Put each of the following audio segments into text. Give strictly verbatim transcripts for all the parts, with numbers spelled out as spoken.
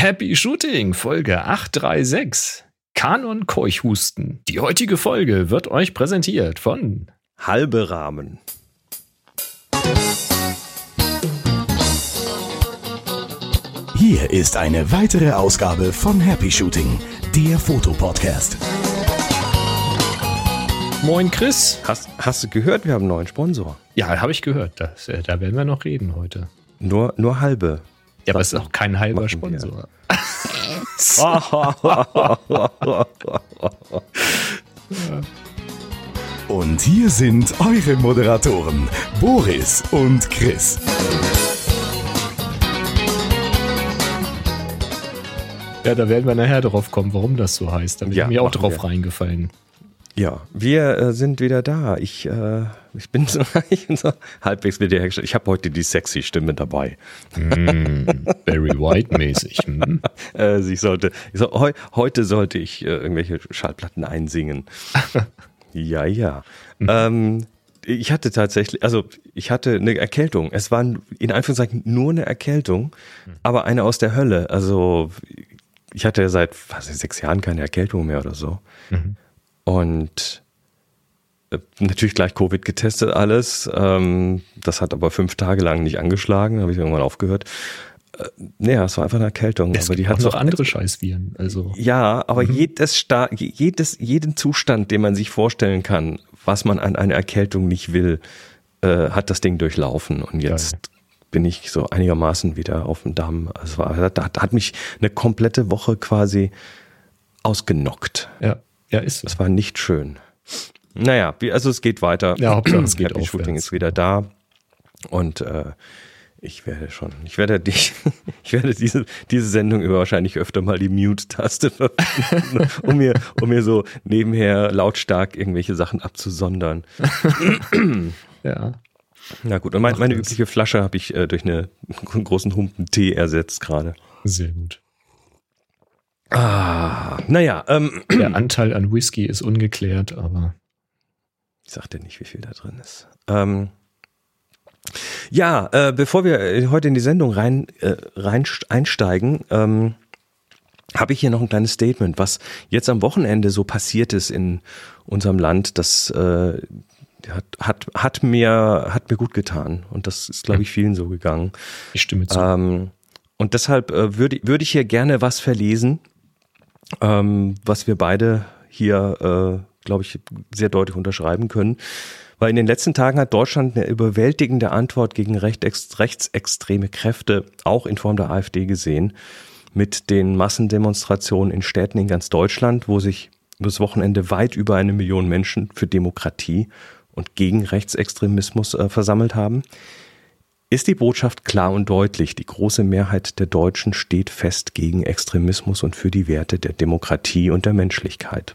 Happy Shooting, Folge acht drei sechs, Kanon Keuchhusten. Die heutige Folge wird euch präsentiert von Halbe Rahmen. Hier ist eine weitere Ausgabe von Happy Shooting, der Fotopodcast. Moin Chris. Hast, hast du gehört, wir haben einen neuen Sponsor? Ja, habe ich gehört. Das, äh, da werden wir noch reden heute. Nur, nur halbe. Ja, aber es ist auch kein halber Machen Sponsor. Und hier sind eure Moderatoren, Boris und Chris. Ja, da werden wir nachher drauf kommen, warum das so heißt. Da bin ich ja, mir auch drauf wir. reingefallen. Ja, wir äh, sind wieder da. Ich, äh, ich, bin so, ich bin so halbwegs wieder hergestellt. Ich habe heute die sexy Stimme dabei. Mm, Barry White-mäßig. Hm? Also ich sollte, ich so, heu, heute sollte ich äh, irgendwelche Schallplatten einsingen. ja, ja. ähm, ich hatte tatsächlich, also ich hatte eine Erkältung. Es war in Anführungszeichen nur eine Erkältung, aber eine aus der Hölle. Also ich hatte seit was, sechs Jahren keine Erkältung mehr oder so. Mhm. Und natürlich gleich Covid getestet alles. Das hat aber fünf Tage lang nicht angeschlagen. Da habe ich irgendwann aufgehört. Naja, es war einfach eine Erkältung. Es aber die hat noch so andere Scheißviren. Also. Ja, aber mhm. jedes, Sta- jedes jeden Zustand, den man sich vorstellen kann, was man an einer Erkältung nicht will, äh, hat das Ding durchlaufen. Und jetzt Geil. bin ich so einigermaßen wieder auf dem Damm. Also war, da hat mich eine komplette Woche quasi ausgenockt. Ja. Ja, ist so. Das war nicht schön. Naja, also es geht weiter. Ja, Hauptsache es geht Happy aufwärts. Shooting ist wieder da. Und äh, ich werde schon, ich werde dich, ich werde diese, diese Sendung über wahrscheinlich öfter mal die Mute-Taste verwenden, um mir, um mir so nebenher lautstark irgendwelche Sachen abzusondern. ja. Na gut, und mein, meine übliche Flasche habe ich äh, durch eine, einen großen Humpen Tee ersetzt gerade. Sehr gut. Ah, naja. Ähm, Der Anteil an Whisky ist ungeklärt, aber ich sag dir nicht, wie viel da drin ist. Ähm, ja, äh, bevor wir heute in die Sendung rein, äh, rein einsteigen, ähm, habe ich hier noch ein kleines Statement, was jetzt am Wochenende so passiert ist in unserem Land. Das äh, hat, hat, hat, mir, hat mir gut getan und das ist, glaube ich, vielen so gegangen. Ich stimme zu. Ähm, und deshalb äh, würde würd ich hier gerne was verlesen. Ähm, was wir beide hier, äh, glaube ich, sehr deutlich unterschreiben können. Weil in den letzten Tagen hat Deutschland eine überwältigende Antwort gegen rechtext- rechtsextreme Kräfte, auch in Form der AfD, gesehen. Mit den Massendemonstrationen in Städten in ganz Deutschland, wo sich übers Wochenende weit über eine Million Menschen für Demokratie und gegen Rechtsextremismus äh, versammelt haben. Ist die Botschaft klar und deutlich? Die große Mehrheit der Deutschen steht fest gegen Extremismus und für die Werte der Demokratie und der Menschlichkeit.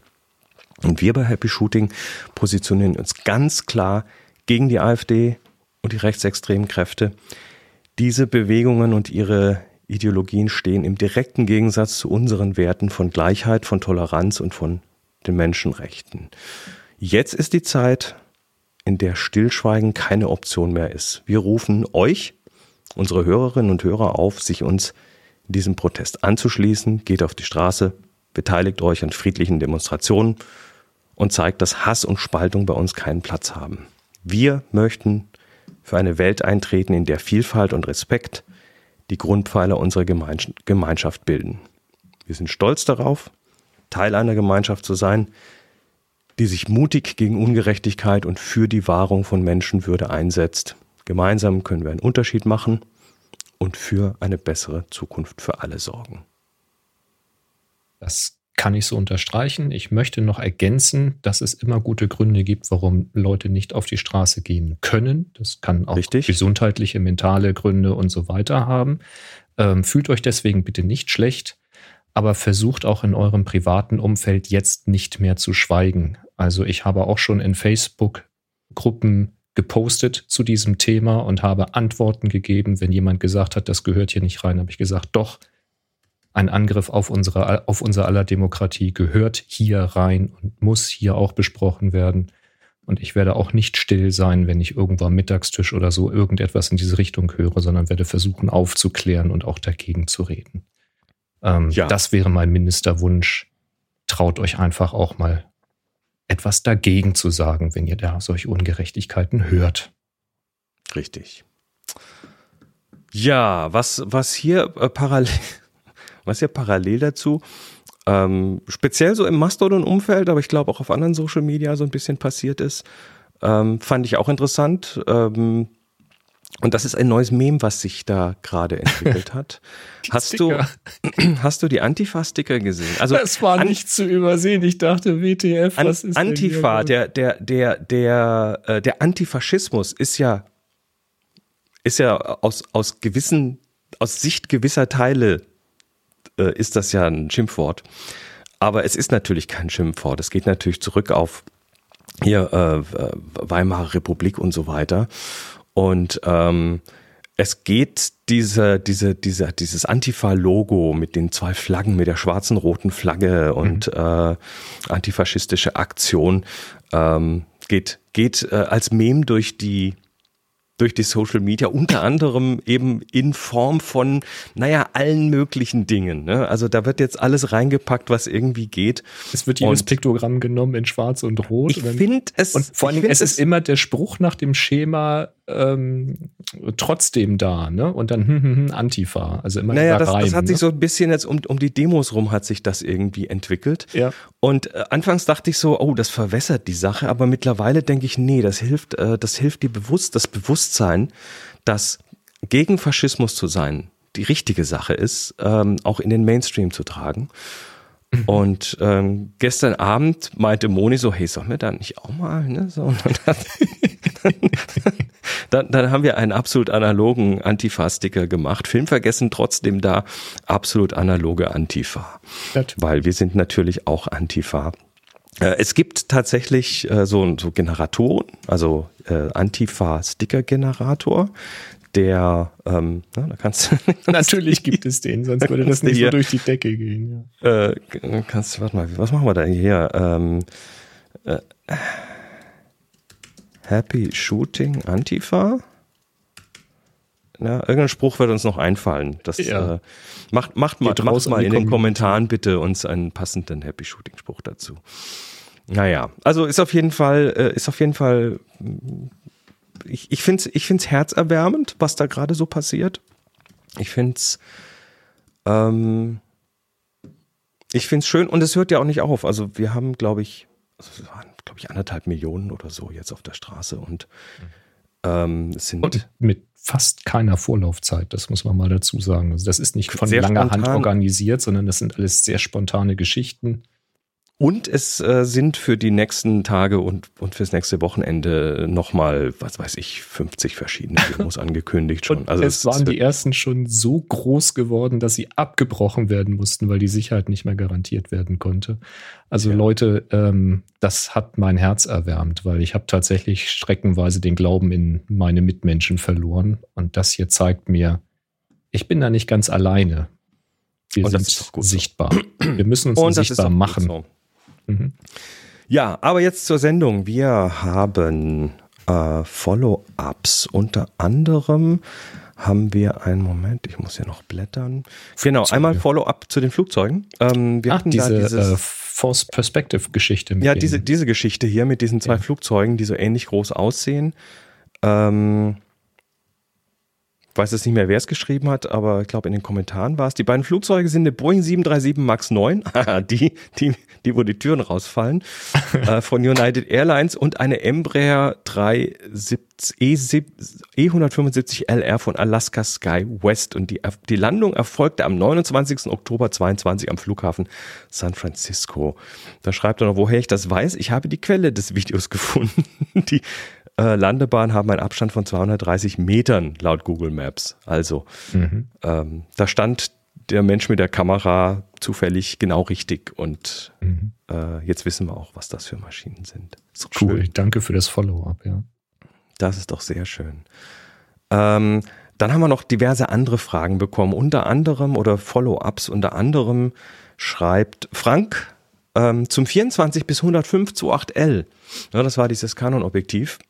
Und wir bei Happy Shooting positionieren uns ganz klar gegen die AfD und die rechtsextremen Kräfte. Diese Bewegungen und ihre Ideologien stehen im direkten Gegensatz zu unseren Werten von Gleichheit, von Toleranz und von den Menschenrechten. Jetzt ist die Zeit, in der Stillschweigen keine Option mehr ist. Wir rufen euch, unsere Hörerinnen und Hörer, auf, sich uns diesem Protest anzuschließen. Geht auf die Straße, beteiligt euch an friedlichen Demonstrationen und zeigt, dass Hass und Spaltung bei uns keinen Platz haben. Wir möchten für eine Welt eintreten, in der Vielfalt und Respekt die Grundpfeiler unserer Gemeinschaft bilden. Wir sind stolz darauf, Teil einer Gemeinschaft zu sein, die sich mutig gegen Ungerechtigkeit und für die Wahrung von Menschenwürde einsetzt. Gemeinsam können wir einen Unterschied machen und für eine bessere Zukunft für alle sorgen. Das kann ich so unterstreichen. Ich möchte noch ergänzen, dass es immer gute Gründe gibt, warum Leute nicht auf die Straße gehen können. Das kann auch Richtig. gesundheitliche, mentale Gründe und so weiter haben. Ähm, fühlt euch deswegen bitte nicht schlecht. Aber versucht auch in eurem privaten Umfeld jetzt nicht mehr zu schweigen. Also ich habe auch schon in Facebook-Gruppen gepostet zu diesem Thema und habe Antworten gegeben. Wenn jemand gesagt hat, das gehört hier nicht rein, habe ich gesagt, doch, ein Angriff auf unsere, auf unser aller Demokratie gehört hier rein und muss hier auch besprochen werden. Und ich werde auch nicht still sein, wenn ich irgendwo am Mittagstisch oder so irgendetwas in diese Richtung höre, sondern werde versuchen aufzuklären und auch dagegen zu reden. Ähm, ja. Das wäre mein Ministerwunsch. Traut euch einfach auch mal etwas dagegen zu sagen, wenn ihr da solche Ungerechtigkeiten hört. Richtig. Ja, was, was hier äh, parallel, was hier parallel dazu, ähm, speziell so im Mastodon-Umfeld, aber ich glaube auch auf anderen Social Media so ein bisschen passiert ist, ähm, fand ich auch interessant. Ähm, und das ist ein neues Meme, was sich da gerade entwickelt hat. Hast du, hast du die Antifa-Sticker gesehen? Also das war an, nicht zu übersehen. Ich dachte, W T F, an, was ist Antifa, der, der, der, der, äh, der Antifaschismus ist ja, ist ja aus, aus gewissen, aus Sicht gewisser Teile äh, ist das ja ein Schimpfwort. Aber es ist natürlich kein Schimpfwort. Es geht natürlich zurück auf hier äh, Weimarer Republik und so weiter. Und ähm, es geht diese, diese, diese, dieses Antifa-Logo mit den zwei Flaggen, mit der schwarzen, roten Flagge und mhm. äh, antifaschistische Aktion ähm, geht, geht äh, als Meme durch die durch die Social Media, unter anderem eben in Form von, naja, allen möglichen Dingen. Ne? Also da wird jetzt alles reingepackt, was irgendwie geht. Es wird jedes und Piktogramm genommen in schwarz und rot. Ich finde es... Und vor allen Dingen, es ist immer der Spruch nach dem Schema ähm, trotzdem da, ne? Und dann hm, hm, hm, Antifa. Also immer naja, das, rein, das hat ne? sich so ein bisschen jetzt um, um die Demos rum hat sich das irgendwie entwickelt. Ja. Und äh, anfangs dachte ich so, oh, das verwässert die Sache, aber mittlerweile denke ich, nee, das hilft, äh, das hilft dir bewusst, das Bewusstsein sein, dass gegen Faschismus zu sein die richtige Sache ist, ähm, auch in den Mainstream zu tragen. Mhm. Und ähm, gestern Abend meinte Moni so, hey, sollen wir da nicht auch mal, ne? So, und dann, dann, dann, dann haben wir einen absolut analogen Antifa-Sticker gemacht. Film vergessen, trotzdem da absolut analoge Antifa. Das. Weil wir sind natürlich auch Antifa. Es gibt tatsächlich so, so Generatoren, also Antifa-Sticker-Generator, der, ähm, na, da kannst du... Natürlich gibt es den, sonst würde das nicht so durch die Decke gehen. Ja. Äh, kannst, warte mal, was machen wir da hier? Ähm, äh, Happy Shooting Antifa? Ja, irgendein Spruch wird uns noch einfallen. Das, ja. äh, macht macht mal, macht mal in den Kommentaren bitte uns einen passenden Happy Shooting Spruch dazu. Naja, also ist auf jeden Fall, ist auf jeden Fall, ich, ich finde es ich find's herzerwärmend, was da gerade so passiert. Ich finde es ähm, ich finde es schön und es hört ja auch nicht auf. Also wir haben, glaube ich, also es waren, glaube ich, anderthalb Millionen oder so jetzt auf der Straße und ähm, es sind... Und mit fast keiner Vorlaufzeit, das muss man mal dazu sagen. Also das ist nicht von sehr langer spontan. Hand organisiert, sondern das sind alles sehr spontane Geschichten. Und es äh, sind für die nächsten Tage und, und fürs nächste Wochenende nochmal, was weiß ich, fünfzig verschiedene Demos angekündigt schon. Und also es, es waren die ersten schon so groß geworden, dass sie abgebrochen werden mussten, weil die Sicherheit nicht mehr garantiert werden konnte. Also ja. Leute, ähm, das hat mein Herz erwärmt, weil ich habe tatsächlich streckenweise den Glauben in meine Mitmenschen verloren. Und das hier zeigt mir, ich bin da nicht ganz alleine. Wir und sind das ist sichtbar. Wir müssen uns und sichtbar machen. So. Mhm. Ja, aber jetzt zur Sendung. Wir haben äh, Follow-ups. Unter anderem haben wir einen Moment, ich muss hier noch blättern. Genau, einmal Follow-up zu den Flugzeugen. Ähm, wir Ach, hatten diese, da dieses... Äh, False Perspective-Geschichte. Ja, diese, diese Geschichte hier mit diesen zwei ja. Flugzeugen, die so ähnlich groß aussehen. Ähm... Ich weiß jetzt nicht mehr, wer es geschrieben hat, aber ich glaube, in den Kommentaren war es. Die beiden Flugzeuge sind eine Boeing sieben drei sieben MAX neun, die, die, die, wo die Türen rausfallen, äh, von United Airlines und eine Embraer E hundertfünfundsiebzig L R von Alaska Sky West. Und die, die Landung erfolgte am neunundzwanzigsten Oktober zweiundzwanzig am Flughafen San Francisco. Da schreibt er noch, woher ich das weiß. Ich habe die Quelle des Videos gefunden, die... Äh, Landebahnen haben einen Abstand von zweihundertdreißig Metern laut Google Maps. Also mhm. ähm, da stand der Mensch mit der Kamera zufällig genau richtig und mhm. äh, jetzt wissen wir auch, was das für Maschinen sind. So cool, schön. Danke für das Follow-up. Ja. Das ist doch sehr schön. Ähm, dann haben wir noch diverse andere Fragen bekommen, unter anderem oder Follow-ups, unter anderem schreibt Frank, zum vierundzwanzig bis hundertfünf zwei acht L. Ja, das war dieses Canon-Objektiv.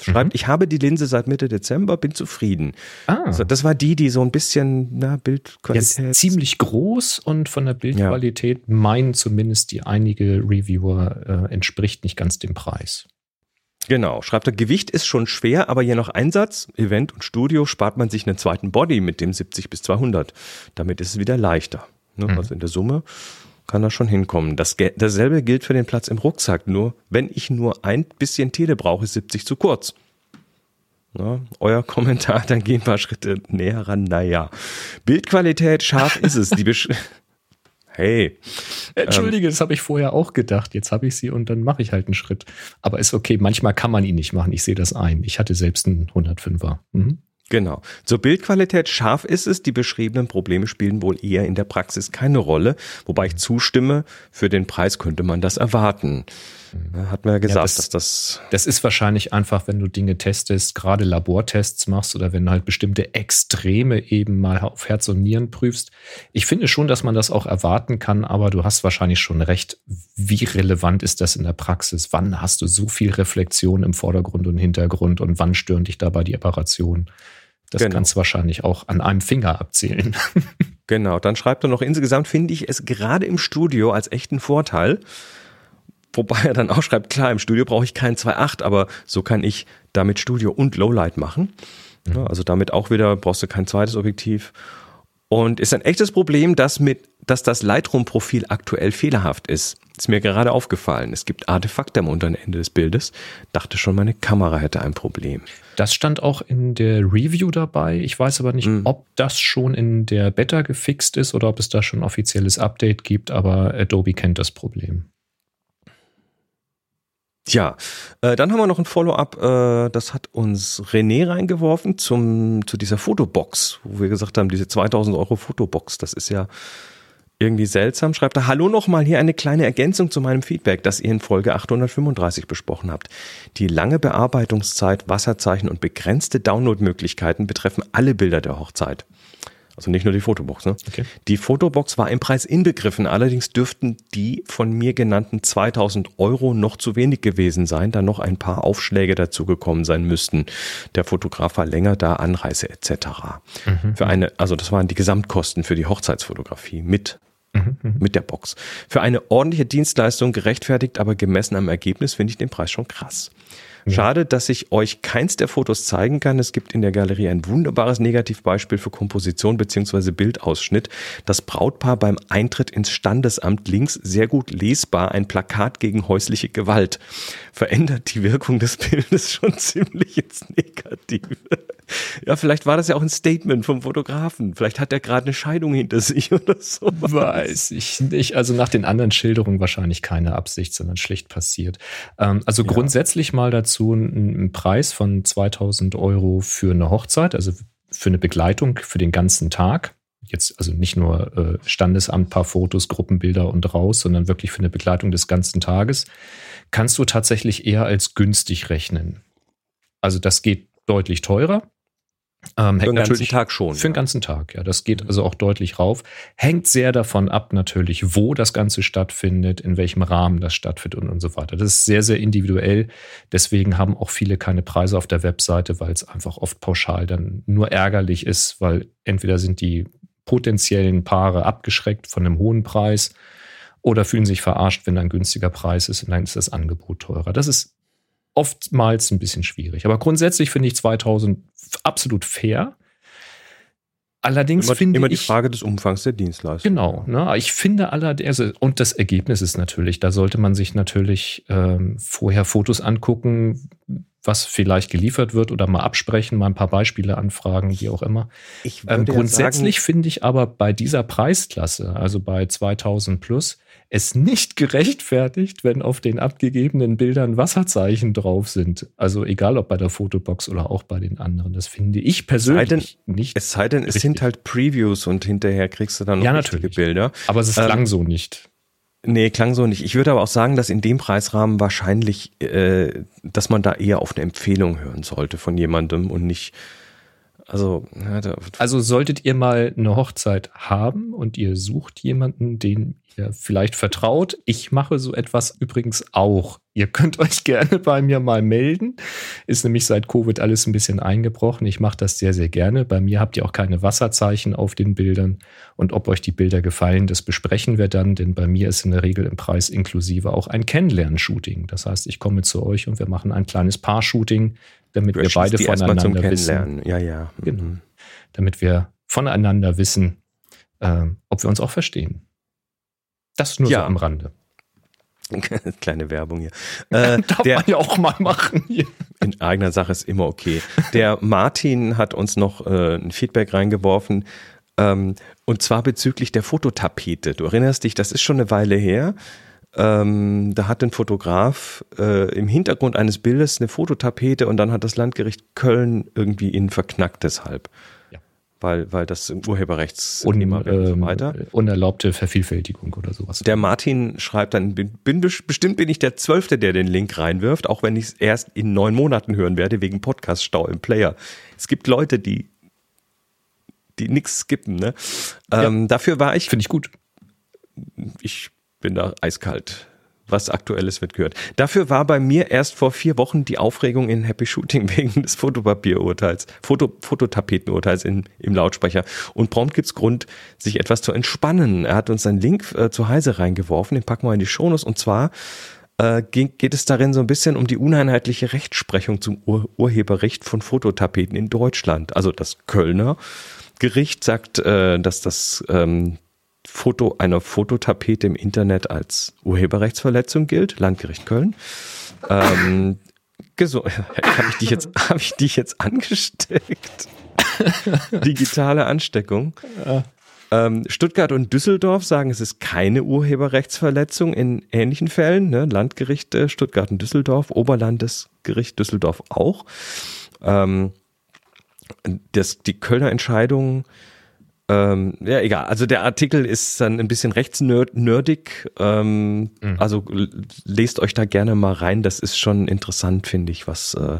Schreibt, mhm. ich habe die Linse seit Mitte Dezember, bin zufrieden. Ah. Also das war die, die so ein bisschen, na, Bildqualität. Jetzt ziemlich groß und von der Bildqualität ja. meinen zumindest die einige Reviewer, äh, entspricht nicht ganz dem Preis. Genau, schreibt er, Gewicht ist schon schwer, aber je nach Einsatz, Event und Studio spart man sich einen zweiten Body mit dem siebzig bis zweihundert. Damit ist es wieder leichter. Ne? Mhm. Also in der Summe kann er schon hinkommen. Das, dasselbe gilt für den Platz im Rucksack. Nur, wenn ich nur ein bisschen Tele brauche, ist siebzig zu kurz. Na, euer Kommentar, dann gehen ein paar Schritte näher ran. Naja, Bildqualität, scharf ist es. Die Besch- Hey. Entschuldige, ähm, das habe ich vorher auch gedacht. Jetzt habe ich sie und dann mache ich halt einen Schritt. Aber ist okay, manchmal kann man ihn nicht machen. Ich sehe das ein. Ich hatte selbst einen hundertfünfer. Mhm. Genau. Zur Bildqualität scharf ist es, die beschriebenen Probleme spielen wohl eher in der Praxis keine Rolle. Wobei ich zustimme, für den Preis könnte man das erwarten. Hat man ja gesagt, ja, das, dass das... Das ist wahrscheinlich einfach, wenn du Dinge testest, gerade Labortests machst oder wenn du halt bestimmte Extreme eben mal auf Herz und Nieren prüfst. Ich finde schon, dass man das auch erwarten kann, aber du hast wahrscheinlich schon recht, wie relevant ist das in der Praxis? Wann hast du so viel Reflexion im Vordergrund und Hintergrund und wann stören dich dabei die Operationen? Das genau. kannst du wahrscheinlich auch an einem Finger abzählen. Genau, dann schreibt er noch, insgesamt finde ich es gerade im Studio als echten Vorteil, wobei er dann auch schreibt, klar, im Studio brauche ich keinen zwei Komma acht, aber so kann ich damit Studio und Lowlight machen. Mhm. Also damit auch wieder brauchst du kein zweites Objektiv. Und ist ein echtes Problem, dass, mit, dass das Lightroom-Profil aktuell fehlerhaft ist. Ist mir gerade aufgefallen. Es gibt Artefakte am unteren Ende des Bildes. Dachte schon, meine Kamera hätte ein Problem. Das stand auch in der Review dabei. Ich weiß aber nicht, mhm. ob das schon in der Beta gefixt ist oder ob es da schon ein offizielles Update gibt, aber Adobe kennt das Problem. Ja, äh, dann haben wir noch ein Follow-up, äh, das hat uns René reingeworfen zum, zu dieser Fotobox, wo wir gesagt haben, diese zweitausend Euro Fotobox, das ist ja irgendwie seltsam. Schreibt er, hallo nochmal, hier eine kleine Ergänzung zu meinem Feedback, das ihr in Folge achthundertfünfunddreißig besprochen habt. Die lange Bearbeitungszeit, Wasserzeichen und begrenzte Downloadmöglichkeiten betreffen alle Bilder der Hochzeit. Also nicht nur die Fotobox. Ne? Okay. Die Fotobox war im Preis inbegriffen, allerdings dürften die von mir genannten zweitausend Euro noch zu wenig gewesen sein, da noch ein paar Aufschläge dazugekommen sein müssten. Der Fotograf war länger da, Anreise et cetera. Mhm. Für eine, also das waren die Gesamtkosten für die Hochzeitsfotografie mit, mhm. mit der Box. Für eine ordentliche Dienstleistung gerechtfertigt, aber gemessen am Ergebnis finde ich den Preis schon krass. Schade, dass ich euch keins der Fotos zeigen kann. Es gibt in der Galerie ein wunderbares Negativbeispiel für Komposition bzw. Bildausschnitt. Das Brautpaar beim Eintritt ins Standesamt links sehr gut lesbar. Ein Plakat gegen häusliche Gewalt. Verändert die Wirkung des Bildes schon ziemlich ins Negative. Ja, vielleicht war das ja auch ein Statement vom Fotografen. Vielleicht hat er gerade eine Scheidung hinter sich oder so. Weiß ich nicht. Also nach den anderen Schilderungen wahrscheinlich keine Absicht, sondern schlicht passiert. Also ja. grundsätzlich mal dazu einen Preis von zweitausend Euro für eine Hochzeit, also für eine Begleitung für den ganzen Tag. Jetzt also nicht nur Standesamt, paar Fotos, Gruppenbilder und raus, sondern wirklich für eine Begleitung des ganzen Tages. Kannst du tatsächlich eher als günstig rechnen. Also das geht deutlich teurer. Ähm, für den ganzen natürlich, Tag schon. Für ja. den ganzen Tag, ja. Das geht also auch deutlich rauf. Hängt sehr davon ab natürlich, wo das Ganze stattfindet, in welchem Rahmen das stattfindet und, und so weiter. Das ist sehr, sehr individuell. Deswegen haben auch viele keine Preise auf der Webseite, weil es einfach oft pauschal dann nur ärgerlich ist, weil entweder sind die potenziellen Paare abgeschreckt von einem hohen Preis oder fühlen sich verarscht, wenn da ein günstiger Preis ist und dann ist das Angebot teurer. Das ist oftmals ein bisschen schwierig. Aber grundsätzlich finde ich zweitausend absolut fair. Allerdings immer, finde immer ich... Immer die Frage des Umfangs der Dienstleistung. Genau. Ne, ich finde allerdings... Und das Ergebnis ist natürlich, da sollte man sich natürlich ähm, vorher Fotos angucken, was vielleicht geliefert wird oder mal absprechen, mal ein paar Beispiele anfragen, wie auch immer. Ich ähm, grundsätzlich ja sagen, finde ich aber bei dieser Preisklasse, also bei zweitausend plus, es nicht gerechtfertigt, wenn auf den abgegebenen Bildern Wasserzeichen drauf sind. Also egal, ob bei der Fotobox oder auch bei den anderen. Das finde ich persönlich es denn, nicht Es sei denn, es richtig. Sind halt Previews und hinterher kriegst du dann noch ja, richtige Bilder. Aber es klang ähm, so nicht. Nee, klang so nicht. Ich würde aber auch sagen, dass in dem Preisrahmen wahrscheinlich, äh, dass man da eher auf eine Empfehlung hören sollte von jemandem und nicht, also... Ja, da, also solltet ihr mal eine Hochzeit haben und ihr sucht jemanden, den ihr vielleicht vertraut. Ich mache so etwas übrigens auch. Ihr könnt euch gerne bei mir mal melden. Ist nämlich seit Covid alles ein bisschen eingebrochen. Ich mache das sehr, sehr gerne. Bei mir habt ihr auch keine Wasserzeichen auf den Bildern. Und ob euch die Bilder gefallen, das besprechen wir dann. Denn bei mir ist in der Regel im Preis inklusive auch ein Kennenlern-Shooting. Das heißt, ich komme zu euch und wir machen ein kleines Paar-Shooting, damit wir, wir beide voneinander wissen. Ja, ja. Mhm. Genau. Damit wir voneinander wissen, äh, ob wir uns auch verstehen. Das nur ja. so am Rande. Kleine Werbung hier. Äh, Darf der, man ja auch mal machen hier. In eigener Sache ist immer okay. Der Martin hat uns noch äh, ein Feedback reingeworfen. Ähm, und zwar bezüglich der Fototapete. Du erinnerst dich, das ist schon eine Weile her. Ähm, da hat ein Fotograf äh, im Hintergrund eines Bildes eine Fototapete und dann hat das Landgericht Köln irgendwie ihn verknackt deshalb. Ja. Weil, weil das Urheberrechts und, ähm, und so weiter. Unerlaubte Vervielfältigung oder sowas. Der Martin schreibt dann, bin, bestimmt bin ich der Zwölfte, der den Link reinwirft, auch wenn ich es erst in neun Monaten hören werde, wegen Podcast-Stau im Player. Es gibt Leute, die, die nichts skippen. Ne? Ähm, ja. Dafür war ich... Finde ich gut. Ich bin da eiskalt. Was Aktuelles wird gehört. Dafür war bei mir erst vor vier Wochen die Aufregung in Happy Shooting wegen des Fotopapierurteils, Foto, Fototapetenurteils in, im Lautsprecher. Und prompt gibt's Grund, sich etwas zu entspannen. Er hat uns einen Link äh, zu Heise reingeworfen, den packen wir in die Shownotes. Und zwar äh, geht, geht es darin so ein bisschen um die uneinheitliche Rechtsprechung zum Ur- Urheberrecht von Fototapeten in Deutschland. Also das Kölner Gericht sagt, äh, dass das... Ähm, Foto einer Fototapete im Internet als Urheberrechtsverletzung gilt, Landgericht Köln. Ähm, geso- Habe ich dich jetzt, hab ich dich jetzt angesteckt? Digitale Ansteckung. Ja. Ähm, Stuttgart und Düsseldorf sagen, es ist keine Urheberrechtsverletzung in ähnlichen Fällen. Ne? Landgericht Stuttgart und Düsseldorf, Oberlandesgericht Düsseldorf auch. Ähm, das, die Kölner Entscheidung... Ähm, ja, egal. Also der Artikel ist dann ein bisschen rechtsnerdig. Ähm, mhm. Also lest euch da gerne mal rein. Das ist schon interessant, finde ich, was äh,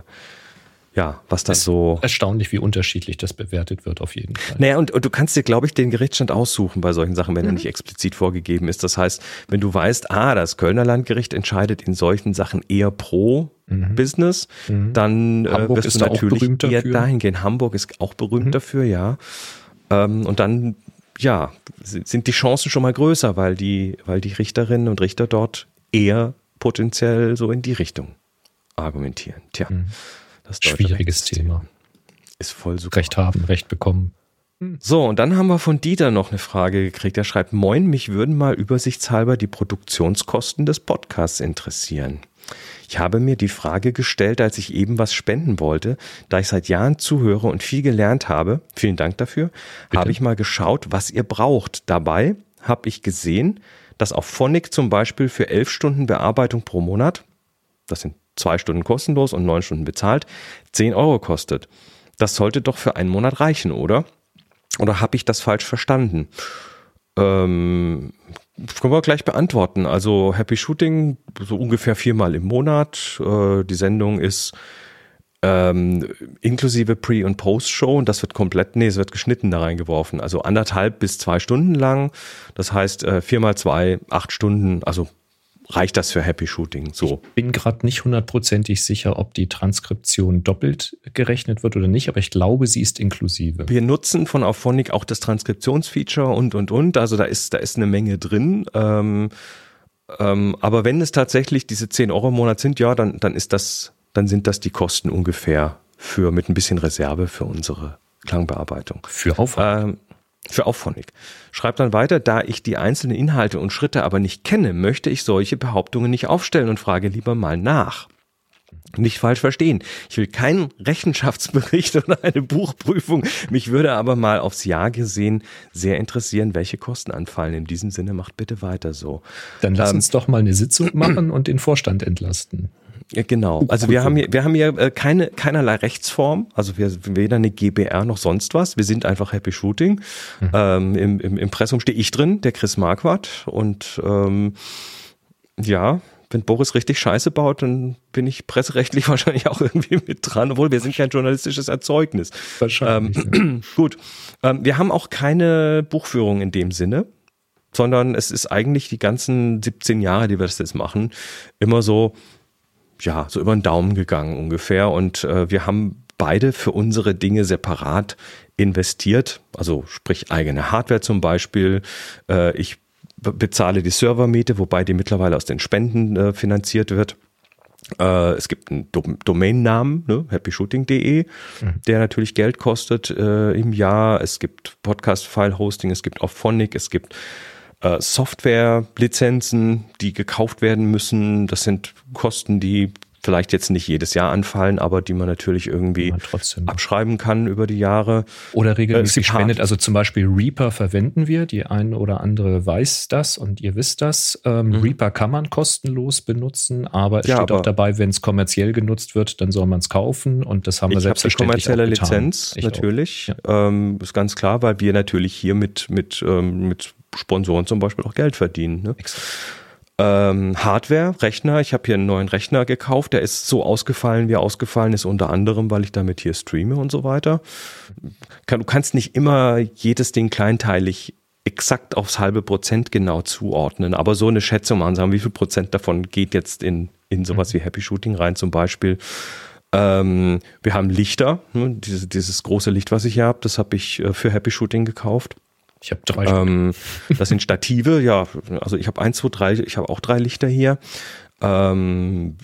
ja, was da so... Erstaunlich, wie unterschiedlich das bewertet wird auf jeden Fall. Naja, und, und du kannst dir, glaube ich, den Gerichtsstand aussuchen bei solchen Sachen, wenn mhm. er nicht explizit vorgegeben ist. Das heißt, wenn du weißt, ah, das Kölner Landgericht entscheidet in solchen Sachen eher pro mhm. Business, mhm. dann äh, wirst du da natürlich eher dafür. Dahin gehen. Hamburg ist auch berühmt mhm. dafür, ja. Und dann, ja, sind die Chancen schon mal größer, weil die, weil die Richterinnen und Richter dort eher potenziell so in die Richtung argumentieren. Tja, mhm. das schwieriges Thema. Ist voll super. Recht haben, Recht bekommen. So, und dann haben wir von Dieter noch eine Frage gekriegt. Er schreibt, moin, mich würden mal übersichtshalber die Produktionskosten des Podcasts interessieren. Ich habe mir die Frage gestellt, als ich eben was spenden wollte, da ich seit Jahren zuhöre und viel gelernt habe, vielen Dank dafür, Bitte? habe ich mal geschaut, was ihr braucht. Dabei habe ich gesehen, dass auf Fonix zum Beispiel für elf Stunden Bearbeitung pro Monat, das sind zwei Stunden kostenlos und neun Stunden bezahlt, zehn Euro kostet. Das sollte doch für einen Monat reichen, oder? Oder habe ich das falsch verstanden? Ähm, können wir gleich beantworten. Also Happy Shooting, so ungefähr viermal im Monat. Äh, die Sendung ist ähm, inklusive Pre- und Post-Show und das wird komplett, nee, es wird geschnitten da reingeworfen. Also anderthalb bis zwei Stunden lang. Das heißt äh, viermal zwei, acht Stunden, also reicht das für Happy Shooting? So. Ich bin gerade nicht hundertprozentig sicher, ob die Transkription doppelt gerechnet wird oder nicht, aber ich glaube, sie ist inklusive. Wir nutzen von Auphonic auch das Transkriptionsfeature und, und, und. Also da ist, da ist eine Menge drin. Ähm, ähm, aber wenn es tatsächlich diese zehn Euro im Monat sind, ja, dann, dann ist das, dann sind das die Kosten ungefähr für, mit ein bisschen Reserve für unsere Klangbearbeitung. Für Auphonic. Ähm, Für Auphonic. Schreibt dann weiter, da ich die einzelnen Inhalte und Schritte aber nicht kenne, möchte ich solche Behauptungen nicht aufstellen und frage lieber mal nach. Nicht falsch verstehen. Ich will keinen Rechenschaftsbericht oder eine Buchprüfung. Mich würde aber mal aufs Jahr gesehen sehr interessieren, welche Kosten anfallen. In diesem Sinne macht bitte weiter so. Dann lass ähm, uns doch mal eine Sitzung machen und den Vorstand entlasten. Genau. Also wir haben hier, wir haben hier keine, keinerlei Rechtsform. Also wir weder eine G B R noch sonst was. Wir sind einfach Happy Shooting. Mhm. Ähm, im, im Impressum stehe ich drin, der Chris Marquardt. Und ähm, ja, wenn Boris richtig Scheiße baut, dann bin ich presserechtlich wahrscheinlich auch irgendwie mit dran. Obwohl, wir sind kein journalistisches Erzeugnis. Wahrscheinlich. Ähm, ja. Gut. Ähm, wir haben auch keine Buchführung in dem Sinne, sondern es ist eigentlich die ganzen siebzehn Jahre, die wir das jetzt machen, immer so ja, so über den Daumen gegangen ungefähr. Und äh, wir haben beide für unsere Dinge separat investiert. Also sprich eigene Hardware zum Beispiel. Äh, ich b- bezahle die Servermiete, wobei die mittlerweile aus den Spenden äh, finanziert wird. Äh, es gibt einen Dom- Domainnamen, ne? happyshooting punkt de, mhm. der natürlich Geld kostet äh, im Jahr. Es gibt Podcast-File-Hosting, es gibt Auphonic, es gibt äh, Software-Lizenzen, die gekauft werden müssen. Das sind Kosten, die vielleicht jetzt nicht jedes Jahr anfallen, aber die man natürlich irgendwie man trotzdem abschreiben kann über die Jahre. Oder regelmäßig spendet. Also zum Beispiel Reaper verwenden wir. Die eine oder andere weiß das und ihr wisst das. Ähm, mhm. Reaper kann man kostenlos benutzen, aber es ja, steht aber auch dabei, wenn es kommerziell genutzt wird, dann soll man es kaufen. Und das haben wir selbstverständlich getan. Ich habe die kommerzielle Lizenz Echt natürlich. Ja. Ähm, ist ganz klar, weil wir natürlich hier mit, mit, ähm, mit Sponsoren zum Beispiel auch Geld verdienen. Ne? Exakt. Ähm, Hardware, Rechner. Ich habe hier einen neuen Rechner gekauft. Der ist so ausgefallen, wie er ausgefallen ist, unter anderem, weil ich damit hier streame und so weiter. Du kannst nicht immer jedes Ding kleinteilig exakt aufs halbe Prozent genau zuordnen, aber so eine Schätzung machen, sagen, wie viel Prozent davon geht jetzt in, in sowas wie Happy Shooting rein zum Beispiel. Ähm, wir haben Lichter, ne? Diese, dieses große Licht, was ich hier habe, das habe ich äh, für Happy Shooting gekauft. Ich habe drei. Ähm, das sind Stative, ja. Also ich habe eins, zwei, drei, ich habe auch drei Lichter hier. Ähm,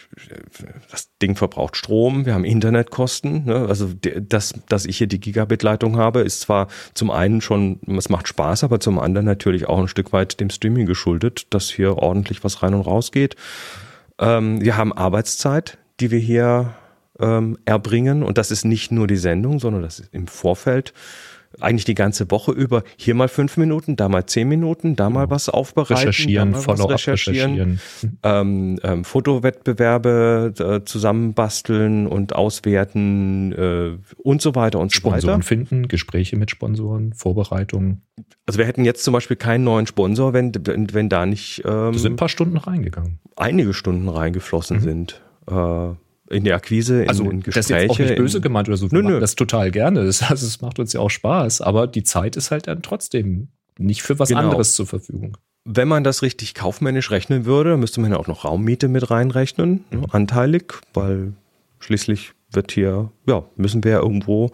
das Ding verbraucht Strom, wir haben Internetkosten. Ne? Also das, dass ich hier die Gigabit-Leitung habe, ist zwar zum einen schon, es macht Spaß, aber zum anderen natürlich auch ein Stück weit dem Streaming geschuldet, dass hier ordentlich was rein und raus geht. Ähm, wir haben Arbeitszeit, die wir hier ähm, erbringen. Und das ist nicht nur die Sendung, sondern das ist im Vorfeld. Eigentlich die ganze Woche über, hier mal fünf Minuten, da mal zehn Minuten, da mal was aufbereiten, recherchieren, da mal Follow-up was recherchieren, recherchieren. Ähm, ähm, Fotowettbewerbe äh, zusammenbasteln und auswerten äh, und so weiter und so Sponsoren weiter. Sponsoren finden, Gespräche mit Sponsoren, Vorbereitungen. Also wir hätten jetzt zum Beispiel keinen neuen Sponsor, wenn, wenn, wenn da nicht ähm, da sind ein paar Stunden reingegangen. Einige Stunden reingeflossen mhm. sind. Äh, In der Akquise, in, also, in Gespräche. Das ist jetzt auch nicht böse in, gemeint oder so. Wir nö, machen nö. das total gerne. Also es macht uns ja auch Spaß. Aber die Zeit ist halt dann trotzdem nicht für was genau. anderes zur Verfügung. Wenn man das richtig kaufmännisch rechnen würde, müsste man ja auch noch Raummiete mit reinrechnen, mhm. anteilig. Weil schließlich wird hier, ja, müssen wir ja irgendwo,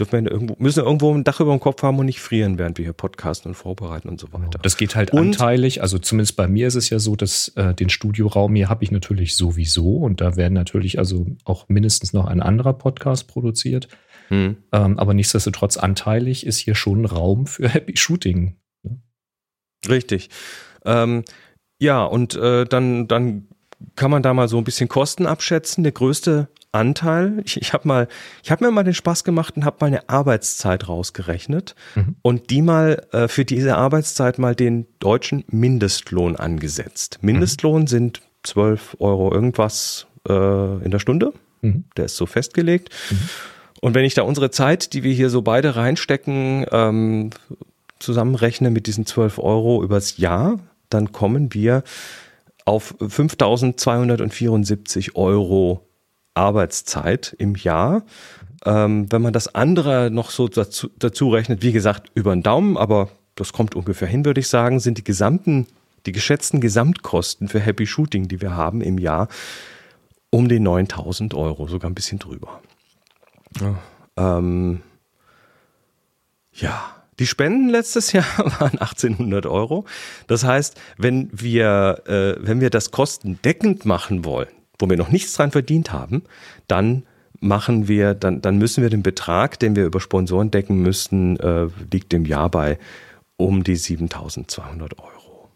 dürfen wir irgendwo, müssen wir irgendwo ein Dach über dem Kopf haben und nicht frieren, während wir hier podcasten und vorbereiten und so weiter. Das geht halt und anteilig. Also zumindest bei mir ist es ja so, dass äh, den Studioraum hier habe ich natürlich sowieso. Und da werden natürlich also auch mindestens noch ein anderer Podcast produziert. Hm. Ähm, aber nichtsdestotrotz anteilig ist hier schon Raum für Happy Shooting. Ne? Richtig. Ähm, ja, und äh, dann, dann kann man da mal so ein bisschen Kosten abschätzen. Der größte Anteil. Ich, ich habe mal, ich habe mir mal den Spaß gemacht und habe mal eine Arbeitszeit rausgerechnet mhm. und die mal äh, für diese Arbeitszeit mal den deutschen Mindestlohn angesetzt. Mindestlohn mhm. sind zwölf Euro irgendwas äh, in der Stunde. Mhm. Der ist so festgelegt. Mhm. Und wenn ich da unsere Zeit, die wir hier so beide reinstecken, ähm, zusammenrechne mit diesen zwölf Euro übers Jahr, dann kommen wir auf fünftausendzweihundertvierundsiebzig Euro Arbeitszeit im Jahr. Ähm, wenn man das andere noch so dazu, dazu rechnet, wie gesagt, über den Daumen, aber das kommt ungefähr hin, würde ich sagen, sind die gesamten, die geschätzten Gesamtkosten für Happy Shooting, die wir haben im Jahr, um die neuntausend Euro, sogar ein bisschen drüber. Ja, ähm, ja. Die Spenden letztes Jahr waren achtzehnhundert Euro. Das heißt, wenn wir, äh, wenn wir das kostendeckend machen wollen, wo wir noch nichts dran verdient haben, dann machen wir, dann, dann müssen wir den Betrag, den wir über Sponsoren decken müssten, äh, liegt im Jahr bei um die siebentausendzweihundert Euro.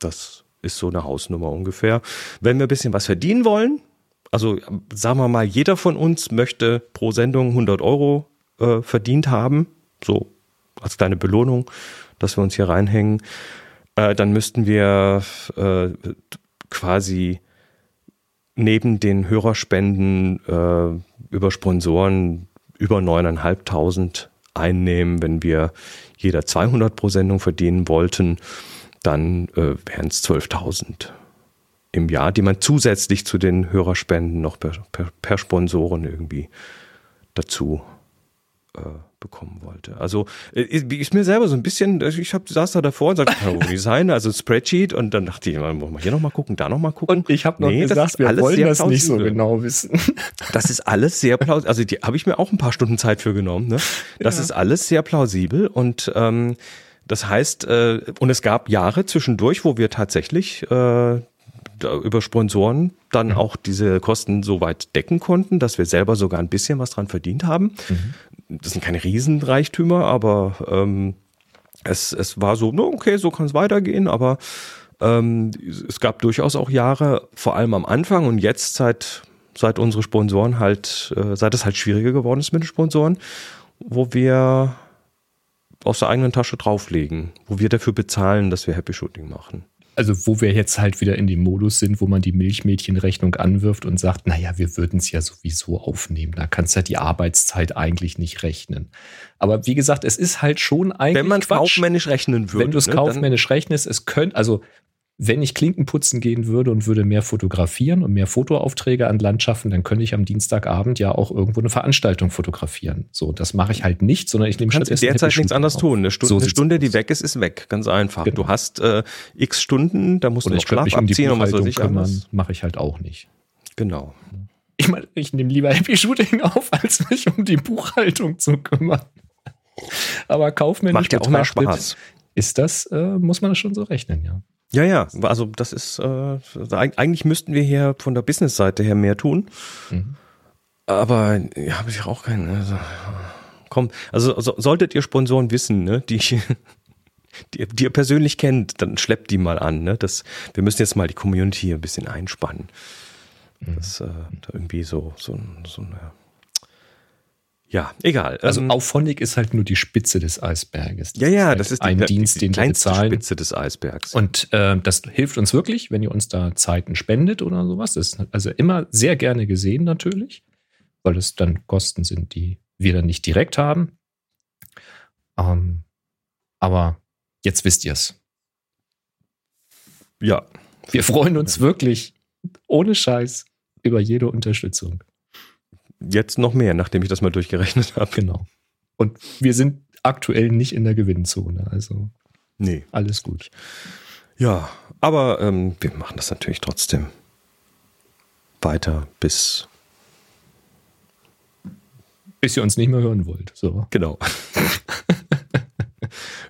Das ist so eine Hausnummer ungefähr. Wenn wir ein bisschen was verdienen wollen, also sagen wir mal, jeder von uns möchte pro Sendung hundert Euro äh, verdient haben, so als kleine Belohnung, dass wir uns hier reinhängen, äh, dann müssten wir äh, quasi neben den Hörerspenden äh, über Sponsoren über neuntausendfünfhundert einnehmen. Wenn wir jeder zweihundert pro Sendung verdienen wollten, dann äh, wären es zwölftausend im Jahr, die man zusätzlich zu den Hörerspenden noch per, per, per Sponsoren irgendwie dazu äh, bekommen wollte. Also äh, ist mir selber so ein bisschen, ich hab, saß da davor und sagte, Design, also Spreadsheet, und dann dachte ich, wollen wir hier nochmal gucken, da nochmal gucken. Und ich habe noch nee, gesagt, wir wollen das plausibel. Nicht so genau wissen. Das ist alles sehr plausibel, also die habe ich mir auch ein paar Stunden Zeit für genommen. Ne? Das ja. ist alles sehr plausibel und ähm, das heißt, äh, und es gab Jahre zwischendurch, wo wir tatsächlich äh, über Sponsoren dann mhm. auch diese Kosten so weit decken konnten, dass wir selber sogar ein bisschen was dran verdient haben. Mhm. Das sind keine Riesenreichtümer, aber ähm, es, es war so, no, okay, so kann es weitergehen, aber ähm, es gab durchaus auch Jahre, vor allem am Anfang, und jetzt seit, seit unsere Sponsoren halt, äh, seit es halt schwieriger geworden ist mit den Sponsoren, wo wir aus der eigenen Tasche drauflegen, wo wir dafür bezahlen, dass wir Happy Shooting machen. Also wo wir jetzt halt wieder in dem Modus sind, wo man die Milchmädchenrechnung anwirft und sagt, naja, wir würden es ja sowieso aufnehmen. Da kannst du ja die Arbeitszeit eigentlich nicht rechnen. Aber wie gesagt, es ist halt schon eigentlich Wenn man es kaufmännisch rechnen würde. Wenn du es ne, kaufmännisch rechnest, es könnte, also wenn ich Klinken putzen gehen würde und würde mehr fotografieren und mehr Fotoaufträge an Land schaffen, dann könnte ich am Dienstagabend ja auch irgendwo eine Veranstaltung fotografieren. So, das mache ich halt nicht, sondern ich nehme stattdessen derzeit nichts Stunde anderes auf. Tun. Eine Stunde, so eine Stunde die weg ist, ist weg. Ganz einfach. Genau. Du hast äh, x Stunden, da musst du noch Schlaf abziehen. Und ich könnte mich um die Buchhaltung kümmern, mache ich halt auch nicht. Genau. Ich meine, ich nehme lieber Happy Shooting auf, als mich um die Buchhaltung zu kümmern. Aber kaufmännisch macht ja auch mehr Spaß. Ist das, äh, muss man das schon so rechnen, ja. Ja, ja, also das ist, äh, eigentlich müssten wir hier von der Business-Seite her mehr tun, mhm. aber ja, habe ich auch keinen, also, komm, also so, solltet ihr Sponsoren wissen, ne, die, die, die ihr persönlich kennt, dann schleppt die mal an, ne, das, wir müssen jetzt mal die Community hier ein bisschen einspannen, mhm. das äh, da irgendwie so, so, so, naja. Ja, egal. Also ähm, Auphonic ist halt nur die Spitze des Eisberges. Das ja, ja, ist halt das ist ein die, Dienst, die, die den kleinste wir bezahlen. Spitze des Eisbergs. Und äh, das hilft uns wirklich, wenn ihr uns da Zeiten spendet oder sowas. Das ist also immer sehr gerne gesehen natürlich, weil es dann Kosten sind, die wir dann nicht direkt haben. Ähm, aber jetzt wisst ihr es. Ja. Wir freuen uns wirklich ohne Scheiß über jede Unterstützung. Jetzt noch mehr, nachdem ich das mal durchgerechnet habe. Genau. Und wir sind aktuell nicht in der Gewinnzone. Also nee. Alles gut. Ja, aber ähm, wir machen das natürlich trotzdem weiter, bis... Bis ihr uns nicht mehr hören wollt. So. Genau.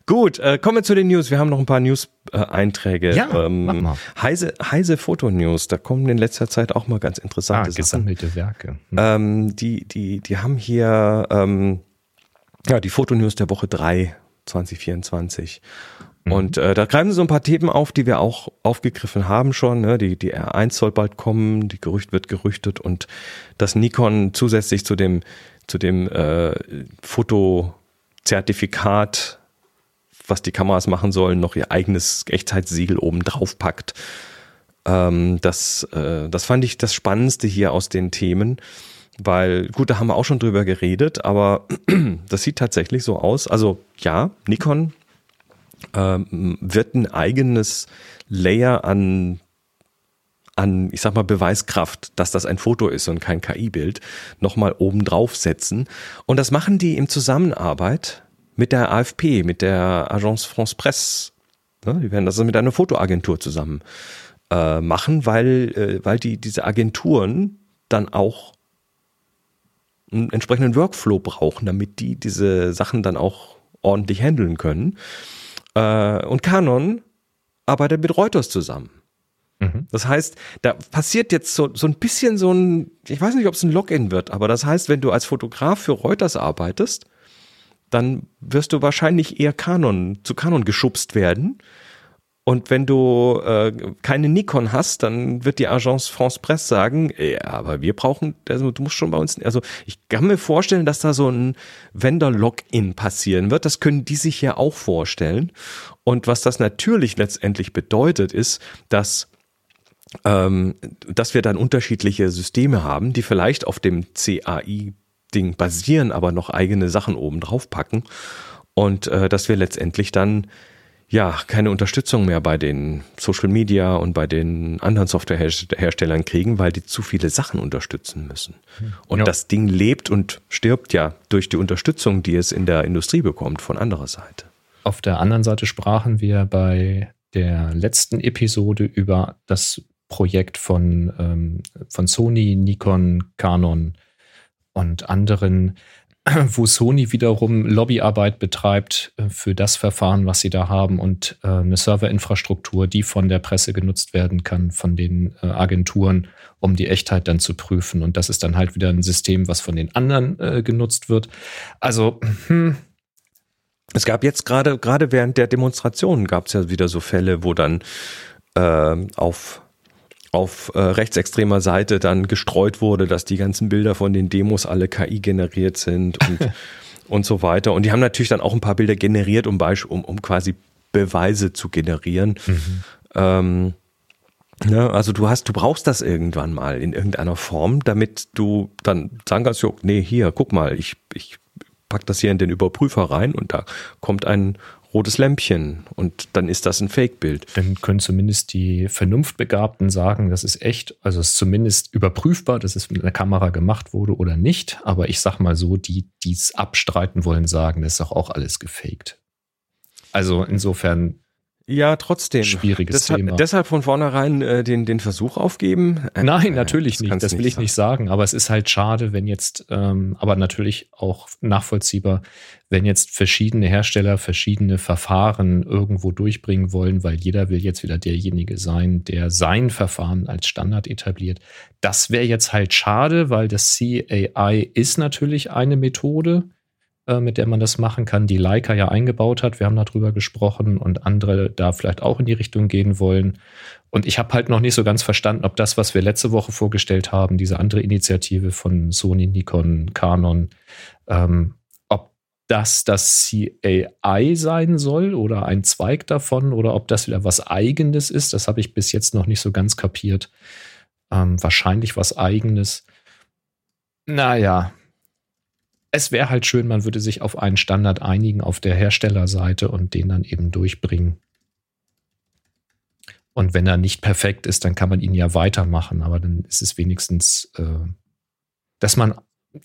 Gut, äh, kommen wir zu den News. Wir haben noch ein paar News-Einträge. Äh, ja, ähm, mach mal. Heise, Heise Foto-News, da kommen in letzter Zeit auch mal ganz interessante ah, Sachen. Gesammelte Werke. Hm. Ähm, die, die, die haben hier ähm, ja, die Foto-News der Woche drei, zwanzig vierundzwanzig. Mhm. Und äh, da greifen sie so ein paar Themen auf, die wir auch aufgegriffen haben schon. Ne? Die, die R eins soll bald kommen, die Gerücht wird gerüchtet, und dass Nikon zusätzlich zu dem, zu dem äh, Fotozertifikat, was die Kameras machen sollen, noch ihr eigenes Echtheitssiegel oben drauf packt. Ähm, das, äh, das fand ich das Spannendste hier aus den Themen, weil, gut, da haben wir auch schon drüber geredet, aber das sieht tatsächlich so aus. Also ja, Nikon ähm, wird ein eigenes Layer an, an, ich sag mal, Beweiskraft, dass das ein Foto ist und kein K I-Bild, nochmal oben drauf setzen. Und das machen die in Zusammenarbeit mit der A F P, mit der Agence France-Presse. Ja, die werden das mit einer Fotoagentur zusammen äh, machen, weil, äh, weil die, diese Agenturen dann auch einen entsprechenden Workflow brauchen, damit die diese Sachen dann auch ordentlich handeln können. Äh, und Canon arbeitet mit Reuters zusammen. Mhm. Das heißt, da passiert jetzt so, so ein bisschen so ein, ich weiß nicht, ob es ein Login wird, aber das heißt, wenn du als Fotograf für Reuters arbeitest, dann wirst du wahrscheinlich eher Canon, zu Canon geschubst werden. Und wenn du äh, keine Nikon hast, dann wird die Agence France-Presse sagen, ja, aber wir brauchen, also du musst schon bei uns, also ich kann mir vorstellen, dass da so ein Vendor-Login passieren wird. Das können die sich ja auch vorstellen. Und was das natürlich letztendlich bedeutet, ist, dass ähm, dass wir dann unterschiedliche Systeme haben, die vielleicht auf dem C A I Ding basieren, aber noch eigene Sachen oben drauf packen, und äh, dass wir letztendlich dann ja, keine Unterstützung mehr bei den Social Media und bei den anderen Softwareherstellern kriegen, weil die zu viele Sachen unterstützen müssen. Und ja. Das Ding lebt und stirbt ja durch die Unterstützung, die es in der Industrie bekommt, von anderer Seite. Auf der anderen Seite sprachen wir bei der letzten Episode über das Projekt von, ähm, von Sony, Nikon, Canon und anderen, wo Sony wiederum Lobbyarbeit betreibt für das Verfahren, was sie da haben, und äh, eine Serverinfrastruktur, die von der Presse genutzt werden kann, von den äh, Agenturen, um die Echtheit dann zu prüfen. Und das ist dann halt wieder ein System, was von den anderen äh, genutzt wird. Also, hm. Es gab jetzt gerade, gerade während der Demonstrationen gab es ja wieder so Fälle, wo dann äh, auf auf äh, rechtsextremer Seite dann gestreut wurde, dass die ganzen Bilder von den Demos alle K I generiert sind und, und so weiter. Und die haben natürlich dann auch ein paar Bilder generiert, um, Beisch- um, um quasi Beweise zu generieren. Mhm. Ähm, ne, also du hast, du brauchst das irgendwann mal in irgendeiner Form, damit du dann sagen kannst, jo, nee, hier, guck mal, ich, ich pack das hier in den Überprüfer rein und da kommt ein rotes Lämpchen und dann ist das ein Fake-Bild. Dann können zumindest die Vernunftbegabten sagen, das ist echt, also es ist zumindest überprüfbar, dass es mit einer Kamera gemacht wurde oder nicht. Aber ich sag mal so, die, die es abstreiten wollen, sagen, das ist doch auch alles gefaked. Also insofern ja, trotzdem. Schwieriges deshalb, Thema. Deshalb von vornherein äh, den, den Versuch aufgeben? Äh, Nein, natürlich äh, das nicht. Das will nicht ich sagen. nicht sagen. Aber es ist halt schade, wenn jetzt, ähm, aber natürlich auch nachvollziehbar, wenn jetzt verschiedene Hersteller verschiedene Verfahren irgendwo durchbringen wollen, weil jeder will jetzt wieder derjenige sein, der sein Verfahren als Standard etabliert. Das wäre jetzt halt schade, weil das C A I ist natürlich eine Methode, mit der man das machen kann, die Leica ja eingebaut hat. Wir haben darüber gesprochen und andere da vielleicht auch in die Richtung gehen wollen. Und ich habe halt noch nicht so ganz verstanden, ob das, was wir letzte Woche vorgestellt haben, diese andere Initiative von Sony, Nikon, Canon, ähm, ob das das C A I sein soll oder ein Zweig davon oder ob das wieder was Eigenes ist. Das habe ich bis jetzt noch nicht so ganz kapiert. Ähm, wahrscheinlich was Eigenes. Naja, es wäre halt schön, man würde sich auf einen Standard einigen auf der Herstellerseite und den dann eben durchbringen. Und wenn er nicht perfekt ist, dann kann man ihn ja weitermachen, aber dann ist es wenigstens, äh, dass man,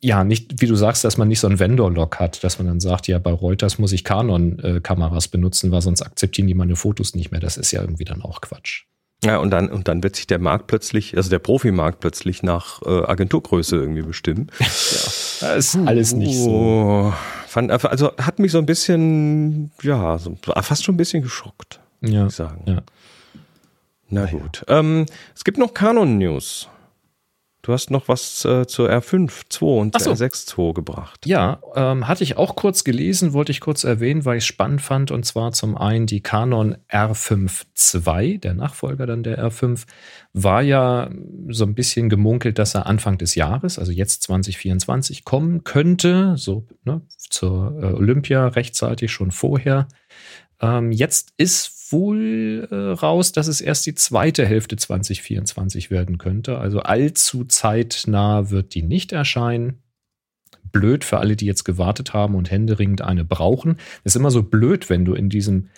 ja, nicht, wie du sagst, dass man nicht so einen Vendor-Lock hat, dass man dann sagt, ja, bei Reuters muss ich Canon-Kameras benutzen, weil sonst akzeptieren die meine Fotos nicht mehr. Das ist ja irgendwie dann auch Quatsch. Ja, und dann, und dann wird sich der Markt plötzlich, also der Profimarkt plötzlich nach äh, Agenturgröße irgendwie bestimmen. Ja, das ist alles nicht so. Fand, also hat mich so ein bisschen, ja, so, fast schon ein bisschen geschockt, ja, muss ich sagen. Ja. Na gut. Ja. Ähm, es gibt noch Canon-News. Du hast noch was äh, zur R fünf Punkt zwei und zur R sechs Punkt zwei gebracht. Ja, ähm, hatte ich auch kurz gelesen, wollte ich kurz erwähnen, weil ich es spannend fand. Und zwar zum einen die Canon R fünf Punkt zwei, der Nachfolger dann der R fünf, war ja so ein bisschen gemunkelt, dass er Anfang des Jahres, also jetzt zwanzig vierundzwanzig, kommen könnte. So, ne, zur äh, Olympia rechtzeitig schon vorher. Ähm, jetzt ist wohl äh, raus, dass es erst die zweite Hälfte zwanzig vierundzwanzig werden könnte. Also allzu zeitnah wird die nicht erscheinen. Blöd für alle, die jetzt gewartet haben und händeringend eine brauchen. Das ist immer so blöd, wenn du in diesem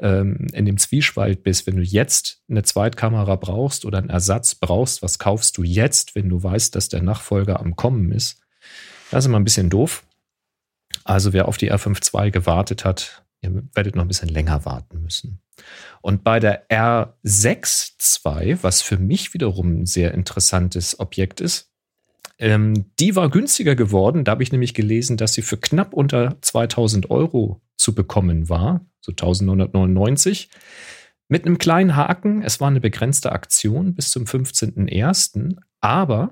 ähm, in dem Zwiespalt bist. Wenn du jetzt eine Zweitkamera brauchst oder einen Ersatz brauchst, was kaufst du jetzt, wenn du weißt, dass der Nachfolger am Kommen ist? Das ist immer ein bisschen doof. Also wer auf die R fünf Punkt zwei gewartet hat, ihr werdet noch ein bisschen länger warten müssen. Und bei der R sechs Punkt zwei, was für mich wiederum ein sehr interessantes Objekt ist, ähm, die war günstiger geworden. Da habe ich nämlich gelesen, dass sie für knapp unter zweitausend Euro zu bekommen war, so neunzehnhundertneunundneunzig, mit einem kleinen Haken. Es war eine begrenzte Aktion bis zum fünfzehnten ersten, aber,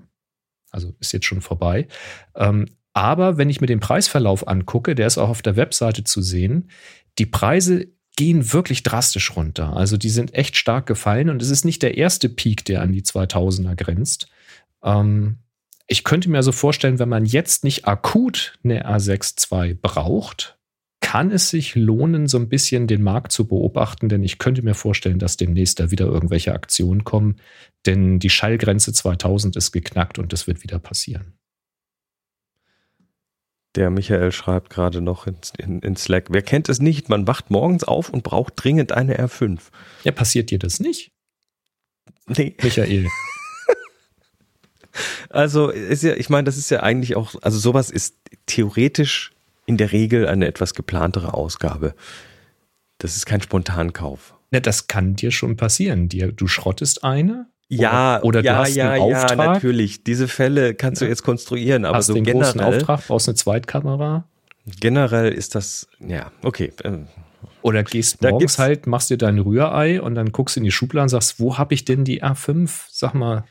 also ist jetzt schon vorbei, ähm, aber wenn ich mir den Preisverlauf angucke, der ist auch auf der Webseite zu sehen, die Preise gehen wirklich drastisch runter. Also die sind echt stark gefallen und es ist nicht der erste Peak, der an die zweitausender grenzt. Ähm, ich könnte mir so also vorstellen, wenn man jetzt nicht akut eine A sechs Punkt zwei braucht, kann es sich lohnen, so ein bisschen den Markt zu beobachten, denn ich könnte mir vorstellen, dass demnächst da wieder irgendwelche Aktionen kommen, denn die Schallgrenze zweitausend ist geknackt und das wird wieder passieren. Der Michael schreibt gerade noch in, in, in Slack, wer kennt es nicht, man wacht morgens auf und braucht dringend eine R fünf. Ja, passiert dir das nicht? Nee. Michael. Also, ist ja, ich meine, das ist ja eigentlich auch, also sowas ist theoretisch in der Regel eine etwas geplantere Ausgabe. Das ist kein Spontankauf. Ne, das kann dir schon passieren. Dir, du schrottest eine. Ja, oder, oder ja, du hast ja, einen Auftrag. Ja, natürlich. Diese Fälle kannst du jetzt konstruieren, aber hast so den generell. Großen Auftrag, brauchst eine Zweitkamera. Generell ist das, ja, okay. Oder gehst da morgens halt, machst dir dein Rührei und dann guckst in die Schublade und sagst, wo habe ich denn die A fünf? Sag mal.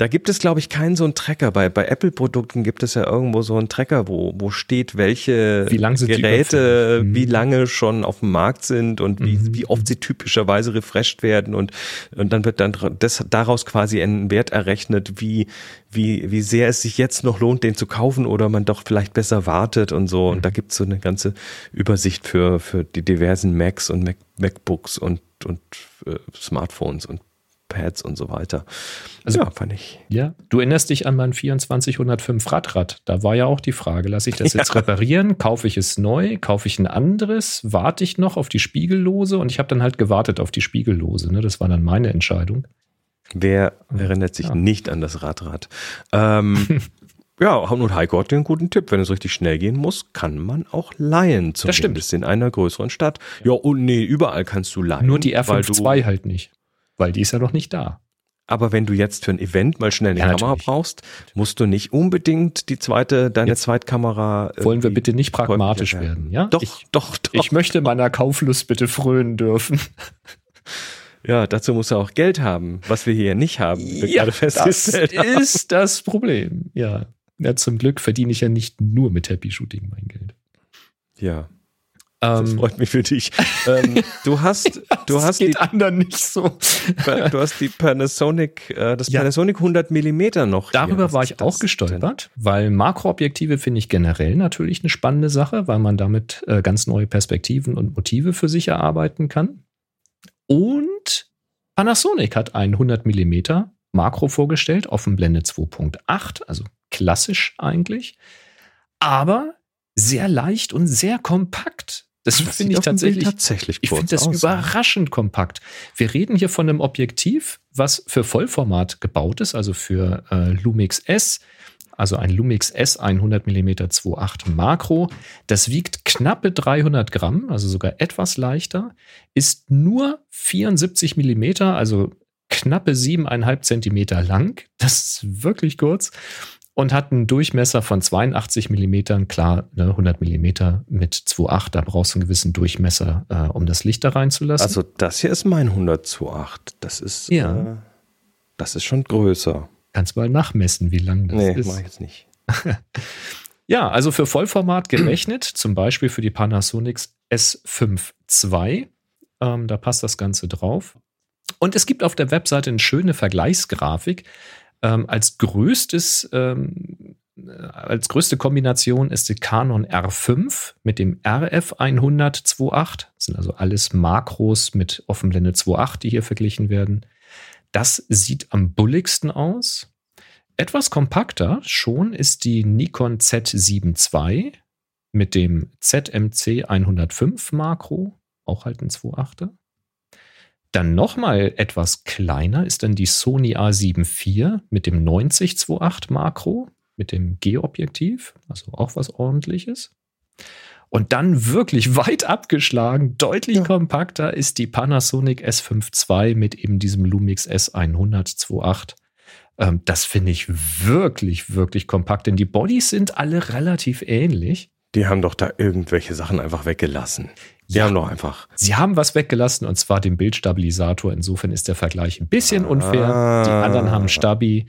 Da gibt es, glaube ich, keinen so einen Tracker. Bei, bei Apple-Produkten gibt es ja irgendwo so einen Tracker, wo, wo steht, welche wie lang Geräte, mhm. wie lange schon auf dem Markt sind und mhm. wie, wie oft sie typischerweise refreshed werden. Und, und dann wird dann das, daraus quasi ein Wert errechnet, wie, wie, wie sehr es sich jetzt noch lohnt, den zu kaufen oder man doch vielleicht besser wartet und so. Und mhm. da gibt es so eine ganze Übersicht für, für die diversen Macs und Mac, MacBooks und, und äh, Smartphones und Pads und so weiter. Also, ja, fand ich. Ja, du erinnerst dich an mein vierundzwanzig hundertfünf Radrad. Da war ja auch die Frage, lasse ich das ja. jetzt reparieren? Kaufe ich es neu? Kaufe ich ein anderes? Warte ich noch auf die Spiegellose? Und ich habe dann halt gewartet auf die Spiegellose. Ne? Das war dann meine Entscheidung. Wer erinnert sich ja. nicht an das Radrad? Ähm, ja, und Heiko hat den guten Tipp. Wenn es richtig schnell gehen muss, kann man auch leihen. Zumindest das stimmt. In einer größeren Stadt. Ja, und oh, nee, überall kannst du leihen. Nur die R fünf Punkt zwei halt nicht. Weil die ist ja noch nicht da. Aber wenn du jetzt für ein Event mal schnell eine ja, Kamera natürlich. brauchst, musst du nicht unbedingt die zweite, deine jetzt Zweitkamera. Wollen wir bitte nicht pragmatisch werden, ja? Doch, ich, doch, doch. Ich möchte meiner Kauflust bitte frönen dürfen. Ja, dazu musst du auch Geld haben, was wir hier nicht haben. Ja, das ist das Problem. Ja. ja, zum Glück verdiene ich ja nicht nur mit Happy Shooting mein Geld. Ja. Das freut mich für dich. ähm, du hast, du das hast geht die anderen nicht so. Du hast die Panasonic, äh, das ja. Panasonic hundert Millimeter noch. Darüber hier. war ich auch gestolpert, denn? weil Makroobjektive finde ich generell natürlich eine spannende Sache, weil man damit äh, ganz neue Perspektiven und Motive für sich erarbeiten kann. Und Panasonic hat einen hundert Millimeter Makro vorgestellt, Offenblende zwei Komma acht, also klassisch eigentlich. Aber sehr leicht und sehr kompakt. Das, das finde ich tatsächlich, tatsächlich ich finde das aus, überraschend ja. kompakt. Wir reden hier von einem Objektiv, was für Vollformat gebaut ist, also für äh, Lumix S, also ein Lumix S hundert Millimeter zwei Komma acht Makro. Das wiegt knappe dreihundert Gramm, also sogar etwas leichter, ist nur vierundsiebzig Millimeter, also knappe sieben Komma fünf Zentimeter lang. Das ist wirklich kurz. Und hat einen Durchmesser von zweiundachtzig Millimetern, klar, ne, hundert Millimeter mit zwei Komma acht, da brauchst du einen gewissen Durchmesser, äh, um das Licht da reinzulassen. Also das hier ist mein hundert zu acht, das ist, ja. äh, das ist schon größer. Kannst mal nachmessen, wie lang das nee, ist. Nee, mach ich jetzt nicht. Ja, also für Vollformat gerechnet, zum Beispiel für die Panasonic S fünf zwei, ähm, da passt das Ganze drauf. Und es gibt auf der Webseite eine schöne Vergleichsgrafik. Ähm, als größtes, ähm, als größte Kombination ist die Canon R fünf mit dem R F hundert Komma zwei Komma acht. Das sind also alles Makros mit Offenblende zwei Komma acht, die hier verglichen werden. Das sieht am bulligsten aus. Etwas kompakter schon ist die Nikon Z sieben zwei mit dem Z M C hundertfünf Makro, auch halt ein zwei Komma achter. Dann nochmal etwas kleiner ist dann die Sony A sieben vier mit dem neunzig zu acht Makro, mit dem G-Objektiv, also auch was ordentliches. Und dann wirklich weit abgeschlagen, deutlich ja. kompakter ist die Panasonic S fünf zwei mit eben diesem Lumix S hundert Komma zwei Komma acht. Ähm, das finde ich wirklich, wirklich kompakt, denn die Bodies sind alle relativ ähnlich. Die haben doch da irgendwelche Sachen einfach weggelassen. Sie ja, haben doch einfach. Sie haben was weggelassen, und zwar den Bildstabilisator. Insofern ist der Vergleich ein bisschen unfair. Ah. Die anderen haben Stabi,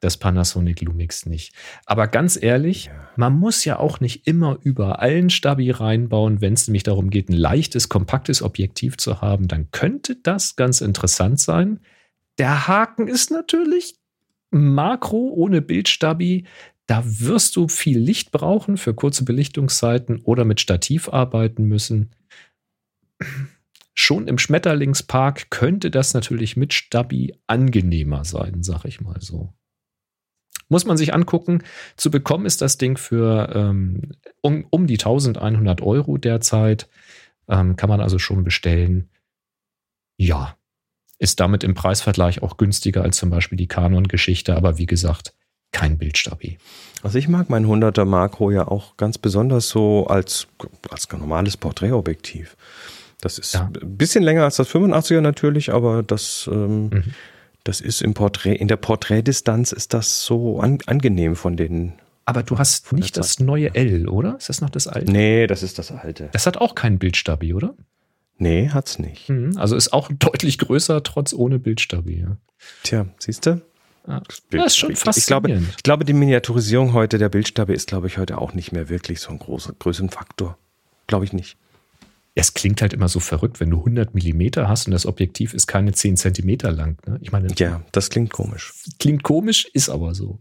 das Panasonic Lumix nicht. Aber ganz ehrlich, ja. man muss ja auch nicht immer überall einen Stabi reinbauen. Wenn es nämlich darum geht, ein leichtes, kompaktes Objektiv zu haben, dann könnte das ganz interessant sein. Der Haken ist natürlich Makro ohne Bildstabi. Da wirst du viel Licht brauchen für kurze Belichtungszeiten oder mit Stativ arbeiten müssen. Schon im Schmetterlingspark könnte das natürlich mit Stabi angenehmer sein, sag ich mal so. Muss man sich angucken. Zu bekommen ist das Ding für ähm, um, um die eintausendeinhundert Euro derzeit. Ähm, kann man also schon bestellen. Ja, ist damit im Preisvergleich auch günstiger als zum Beispiel die Canon-Geschichte. Aber wie gesagt, kein Bildstabi. Also ich mag mein hunderter Makro ja auch ganz besonders so als, als normales Porträtobjektiv. Das ist ja ein bisschen länger als das fünfundachtziger natürlich, aber das, ähm, mhm. das ist im Porträt, in der Porträtdistanz ist das so an, angenehm von den. Aber du hast nicht das neue L, oder? Ist das noch das alte? Nee, das ist das alte. Das hat auch keinen Bildstabi, oder? Nee, hat's nicht. Mhm. Also ist auch deutlich größer, trotz ohne Bildstabi. Ja. Tja, siehst du? Ja. Das ist schon faszinierend. Ich glaube, ich glaube, die Miniaturisierung heute, der Bildstabi ist, glaube ich, heute auch nicht mehr wirklich so ein großer Größenfaktor. Glaube ich nicht. Es klingt halt immer so verrückt, wenn du hundert Millimeter hast und das Objektiv ist keine zehn Zentimeter lang. Ne? Ich meine, ja, das klingt komisch. Klingt komisch, ist aber so.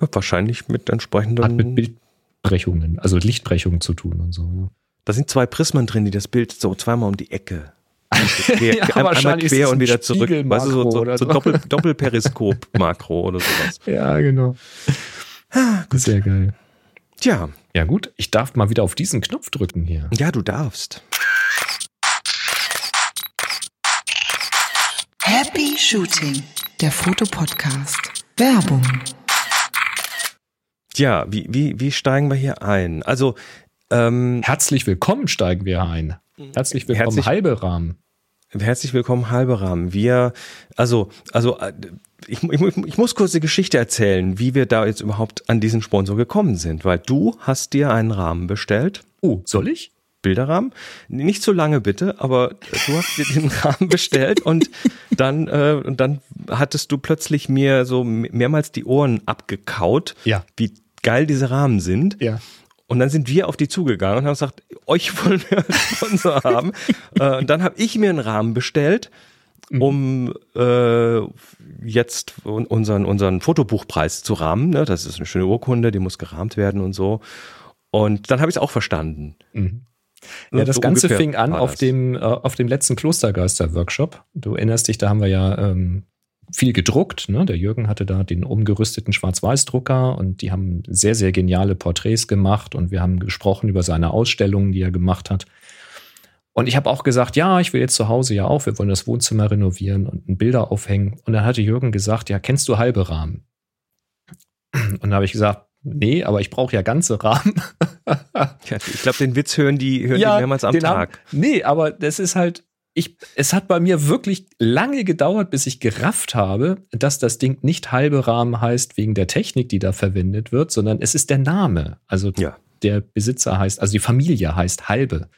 Ja, wahrscheinlich mit entsprechenden... Hat mit Bildbrechungen, also Lichtbrechungen zu tun und so. Ne? Da sind zwei Prismen drin, die das Bild so zweimal um die Ecke... Quer, ja, einmal wahrscheinlich quer ist und wieder zurück. Weißt du, so, so, so, so Doppel, Doppelperiskop-Makro oder sowas. Ja, genau. Ah, gut. Sehr geil. Tja. Ja gut, ich darf mal wieder auf diesen Knopf drücken hier. Ja, du darfst. Happy Shooting, der Fotopodcast. Werbung. Ja, wie, wie, wie steigen wir hier ein? Also, ähm, herzlich willkommen steigen wir ein. Herzlich willkommen, herzlich, Halbe Rahmen. Herzlich willkommen, Halbe Rahmen. Wir, also, also ich, ich, ich muss kurz die Geschichte erzählen, wie wir da jetzt überhaupt an diesen Sponsor gekommen sind, weil du hast dir einen Rahmen bestellt. Oh, soll ich? Bilderrahmen. Nicht zu lange bitte, aber du hast dir den Rahmen bestellt und dann, äh, und dann hattest du plötzlich mir so mehrmals die Ohren abgekaut, ja, wie geil diese Rahmen sind. Ja. Und dann sind wir auf die zugegangen und haben gesagt, euch wollen wir als Sponsor haben. äh, und dann habe ich mir einen Rahmen bestellt, um äh, jetzt unseren, unseren Fotobuchpreis zu rahmen. Ne? Das ist eine schöne Urkunde, die muss gerahmt werden und so. Und dann habe ich es auch verstanden. Mhm. Ja, das so Ganze fing an auf dem, äh, auf dem letzten Klostergeister-Workshop. Du erinnerst dich, da haben wir ja... Ähm viel gedruckt. Ne? Der Jürgen hatte da den umgerüsteten Schwarz-Weiß-Drucker und die haben sehr, sehr geniale Porträts gemacht und wir haben gesprochen über seine Ausstellungen, die er gemacht hat. Und ich habe auch gesagt, ja, ich will jetzt zu Hause ja auch, wir wollen das Wohnzimmer renovieren und Bilder aufhängen. Und dann hatte Jürgen gesagt, ja, kennst du halbe Rahmen? Und dann habe ich gesagt, nee, aber ich brauche ja ganze Rahmen. Ja, ich glaube, den Witz hören die, hören ja, die mehrmals am Tag. Haben, nee, aber das ist halt Ich, es hat bei mir wirklich lange gedauert, bis ich gerafft habe, dass das Ding nicht halbe Rahmen heißt wegen der Technik, die da verwendet wird, sondern es ist der Name. Also ja, der Besitzer heißt, also die Familie heißt Halbe.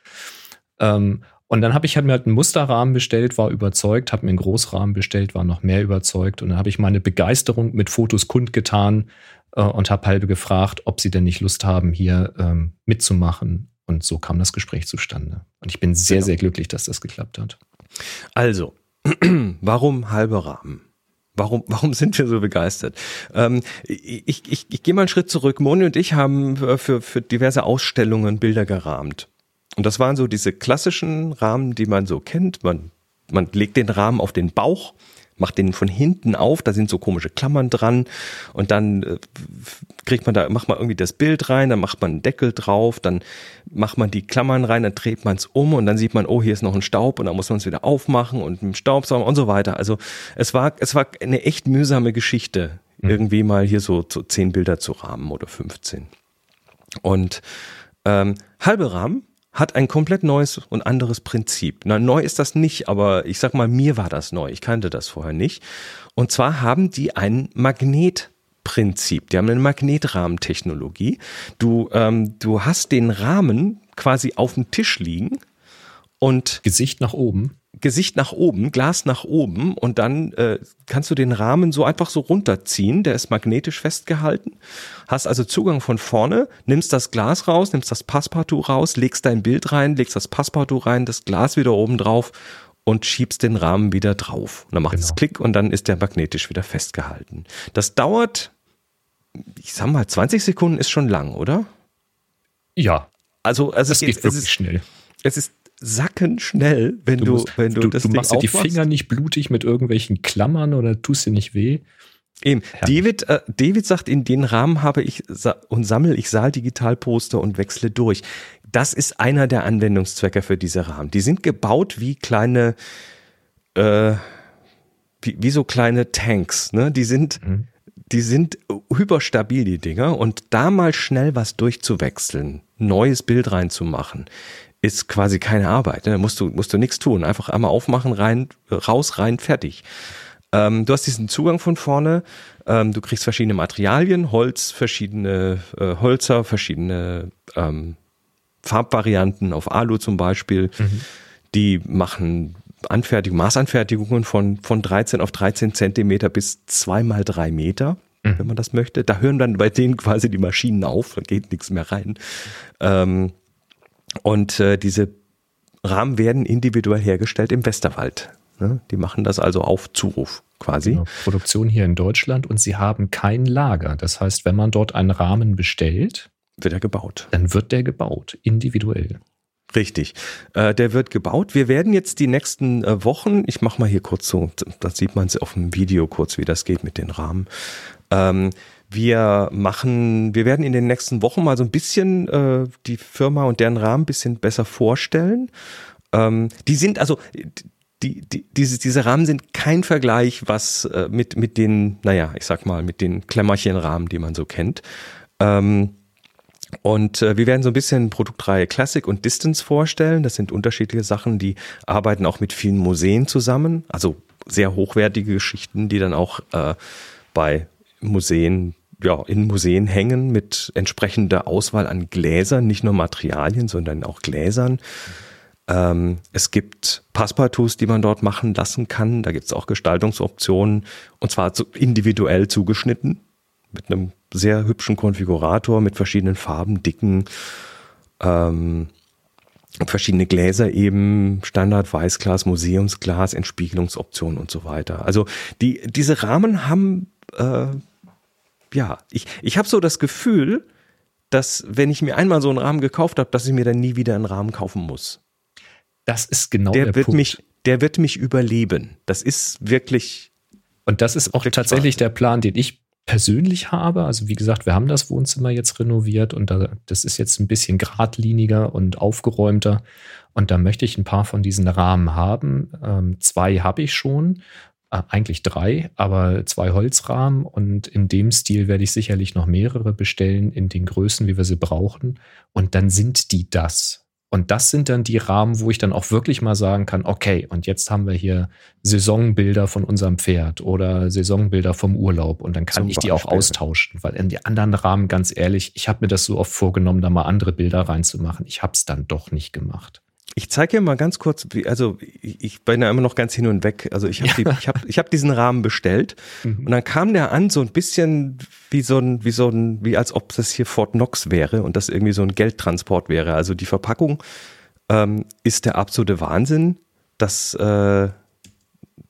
Ähm, und dann habe ich halt mir halt einen Musterrahmen bestellt, war überzeugt, habe mir einen Großrahmen bestellt, war noch mehr überzeugt. Und dann habe ich meine Begeisterung mit Fotos kundgetan äh, und habe Halbe gefragt, ob sie denn nicht Lust haben, hier ähm, mitzumachen. Und so kam das Gespräch zustande. Und ich bin sehr, genau. sehr glücklich, dass das geklappt hat. Also, warum halbe Rahmen? Warum, warum sind wir so begeistert? Ähm, ich ich, ich gehe mal einen Schritt zurück. Moni und ich haben für, für diverse Ausstellungen Bilder gerahmt. Und das waren so diese klassischen Rahmen, die man so kennt. Man, man legt den Rahmen auf den Bauch, macht den von hinten auf, da sind so komische Klammern dran und dann kriegt man da, macht man irgendwie das Bild rein, dann macht man einen Deckel drauf, dann macht man die Klammern rein, dann dreht man es um und dann sieht man, oh, hier ist noch ein Staub und dann muss man es wieder aufmachen und mit dem Staubsauger und so weiter. Also es war, es war eine echt mühsame Geschichte, mhm. irgendwie mal hier so, so zehn Bilder zu rahmen oder fünfzehn. Und ähm, halbe Rahmen hat ein komplett neues und anderes Prinzip. Na, neu ist das nicht, aber ich sag mal, mir war das neu. Ich kannte das vorher nicht. Und zwar haben die ein Magnetprinzip. Die haben eine Magnetrahmentechnologie. Du, ähm, du hast den Rahmen quasi auf dem Tisch liegen und Gesicht nach oben. Gesicht nach oben, Glas nach oben und dann äh, kannst du den Rahmen so einfach so runterziehen, der ist magnetisch festgehalten, hast also Zugang von vorne, nimmst das Glas raus, nimmst das Passepartout raus, legst dein Bild rein, legst das Passepartout rein, das Glas wieder oben drauf und schiebst den Rahmen wieder drauf. Und dann macht es genau. Klick und dann ist der magnetisch wieder festgehalten. Das dauert, ich sag mal, zwanzig Sekunden ist schon lang, oder? Ja, also, also das geht jetzt, wirklich es ist, schnell. Es ist Sacken schnell, wenn du, du, musst, wenn du, du das du Ding machst. Du machst die Finger nicht blutig mit irgendwelchen Klammern oder tust dir nicht weh. Eben. David, äh, David sagt, in den Rahmen habe ich sa- und sammle ich Saal-Digital-Poster und wechsle durch. Das ist einer der Anwendungszwecke für diese Rahmen. Die sind gebaut wie kleine, äh, wie, wie so kleine Tanks. Ne? Die sind, mhm. die sind hyperstabil, die Dinger. Und da mal schnell was durchzuwechseln, neues Bild reinzumachen, ist quasi keine Arbeit. Ne? Da musst du, musst du nichts tun. Einfach einmal aufmachen, rein, raus, rein, fertig. Ähm, du hast diesen Zugang von vorne, ähm, du kriegst verschiedene Materialien, Holz, verschiedene äh, Hölzer, verschiedene ähm, Farbvarianten auf Alu zum Beispiel. Mhm. Die machen Anfertigung, Maßanfertigungen von, von dreizehn auf dreizehn Zentimeter bis zwei mal drei Meter, mhm. wenn man das möchte. Da hören dann bei denen quasi die Maschinen auf, da geht nichts mehr rein. Ähm, und äh, diese Rahmen werden individuell hergestellt im Westerwald. Die machen das also auf Zuruf quasi. Genau. Produktion hier in Deutschland, und sie haben kein Lager. Das heißt, wenn man dort einen Rahmen bestellt, wird er gebaut. Dann wird der gebaut, individuell. Richtig, äh, der wird gebaut. Wir werden jetzt die nächsten äh, Wochen, ich mache mal hier kurz so, das sieht man auf dem Video kurz, wie das geht mit den Rahmen. Ähm, wir machen, wir werden in den nächsten Wochen mal so ein bisschen äh, die Firma und deren Rahmen ein bisschen besser vorstellen. Ähm, die sind also... Die, die, diese, diese Rahmen sind kein Vergleich, was äh, mit, mit den, naja, ich sag mal, mit den Klemmerchenrahmen, die man so kennt. Ähm, und äh, wir werden so ein bisschen Produktreihe Classic und Distance vorstellen. Das sind unterschiedliche Sachen, die arbeiten auch mit vielen Museen zusammen. Also sehr hochwertige Geschichten, die dann auch äh, bei Museen, ja, in Museen hängen mit entsprechender Auswahl an Gläsern, nicht nur Materialien, sondern auch Gläsern. Ähm, es gibt Passepartouts, die man dort machen lassen kann. Da gibt es auch Gestaltungsoptionen, und zwar zu, individuell zugeschnitten mit einem sehr hübschen Konfigurator mit verschiedenen Farben, Dicken, ähm, verschiedene Gläser eben, Standard Weißglas, Museumsglas, Entspiegelungsoptionen und so weiter. Also die, diese Rahmen haben, äh, ja, ich, ich habe so das Gefühl, dass wenn ich mir einmal so einen Rahmen gekauft habe, dass ich mir dann nie wieder einen Rahmen kaufen muss. Das ist genau der, der wird Punkt. Mich, der wird mich überleben. Das ist wirklich... Und das ist auch tatsächlich wahr. Der Plan, den ich persönlich habe. Also wie gesagt, wir haben das Wohnzimmer jetzt renoviert, und da, das ist jetzt ein bisschen geradliniger und aufgeräumter. Und da möchte ich ein paar von diesen Rahmen haben. Ähm, zwei habe ich schon, äh, eigentlich drei, aber zwei Holzrahmen. Und in dem Stil werde ich sicherlich noch mehrere bestellen, in den Größen, wie wir sie brauchen. Und dann sind die das. Und das sind dann die Rahmen, wo ich dann auch wirklich mal sagen kann, okay, und jetzt haben wir hier Saisonbilder von unserem Pferd oder Saisonbilder vom Urlaub, und dann kann Zum ich die Beispiel. Auch austauschen, weil in die anderen Rahmen, ganz ehrlich, ich habe mir das so oft vorgenommen, da mal andere Bilder reinzumachen. Ich habe es dann doch nicht gemacht. Ich zeige dir mal ganz kurz, also ich bin ja immer noch ganz hin und weg, also ich habe ja. die, ich hab, ich hab diesen Rahmen bestellt, mhm. und dann kam der an so ein bisschen wie so ein, wie so ein, wie als ob das hier Fort Knox wäre und das irgendwie so ein Geldtransport wäre. Also die Verpackung ähm, ist der absolute Wahnsinn, das, äh,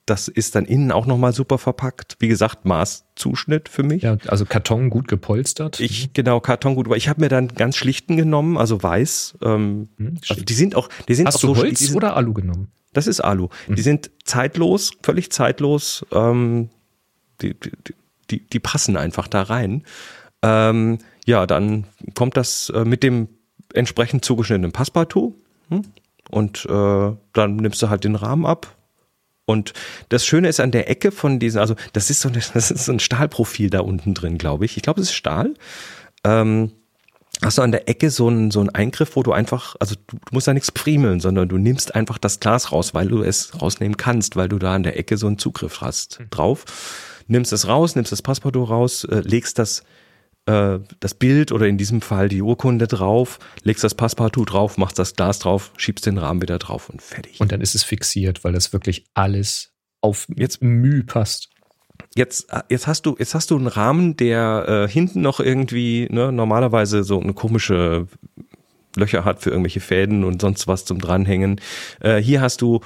das ist dann innen auch nochmal super verpackt, wie gesagt, Maßzuschnitt für mich. Ja, also Karton gut gepolstert. Ich, genau, Karton gut, aber ich habe mir dann ganz schlichten genommen, also weiß. Ähm, hm, die sind auch, die sind Hast auch du so Holz die sind, oder Alu genommen? Das ist Alu. Hm. Die sind zeitlos, völlig zeitlos, ähm, die, die, die, die passen einfach da rein. Ähm, ja, dann kommt das mit dem entsprechend zugeschnittenen Passepartout, hm? und äh, dann nimmst du halt den Rahmen ab. Und das Schöne ist an der Ecke von diesen, also das ist so ein, das ist so ein Stahlprofil da unten drin, glaube ich. Ich glaube, es ist Stahl. Ähm, hast du an der Ecke so einen, so einen Eingriff, wo du einfach, also du, du musst da nichts primeln, sondern du nimmst einfach das Glas raus, weil du es rausnehmen kannst, weil du da an der Ecke so einen Zugriff hast mhm. drauf. Nimmst es raus, nimmst das Passepartout raus, äh, legst das, äh, das Bild oder in diesem Fall die Urkunde drauf, legst das Passepartout drauf, machst das Glas drauf, schiebst den Rahmen wieder drauf und fertig. Und dann ist es fixiert, weil das wirklich alles auf jetzt Mühe passt. Jetzt, jetzt hast du, jetzt hast du einen Rahmen, der äh, hinten noch irgendwie, ne, normalerweise so eine komische Löcher hat für irgendwelche Fäden und sonst was zum Dranhängen. Äh, hier hast du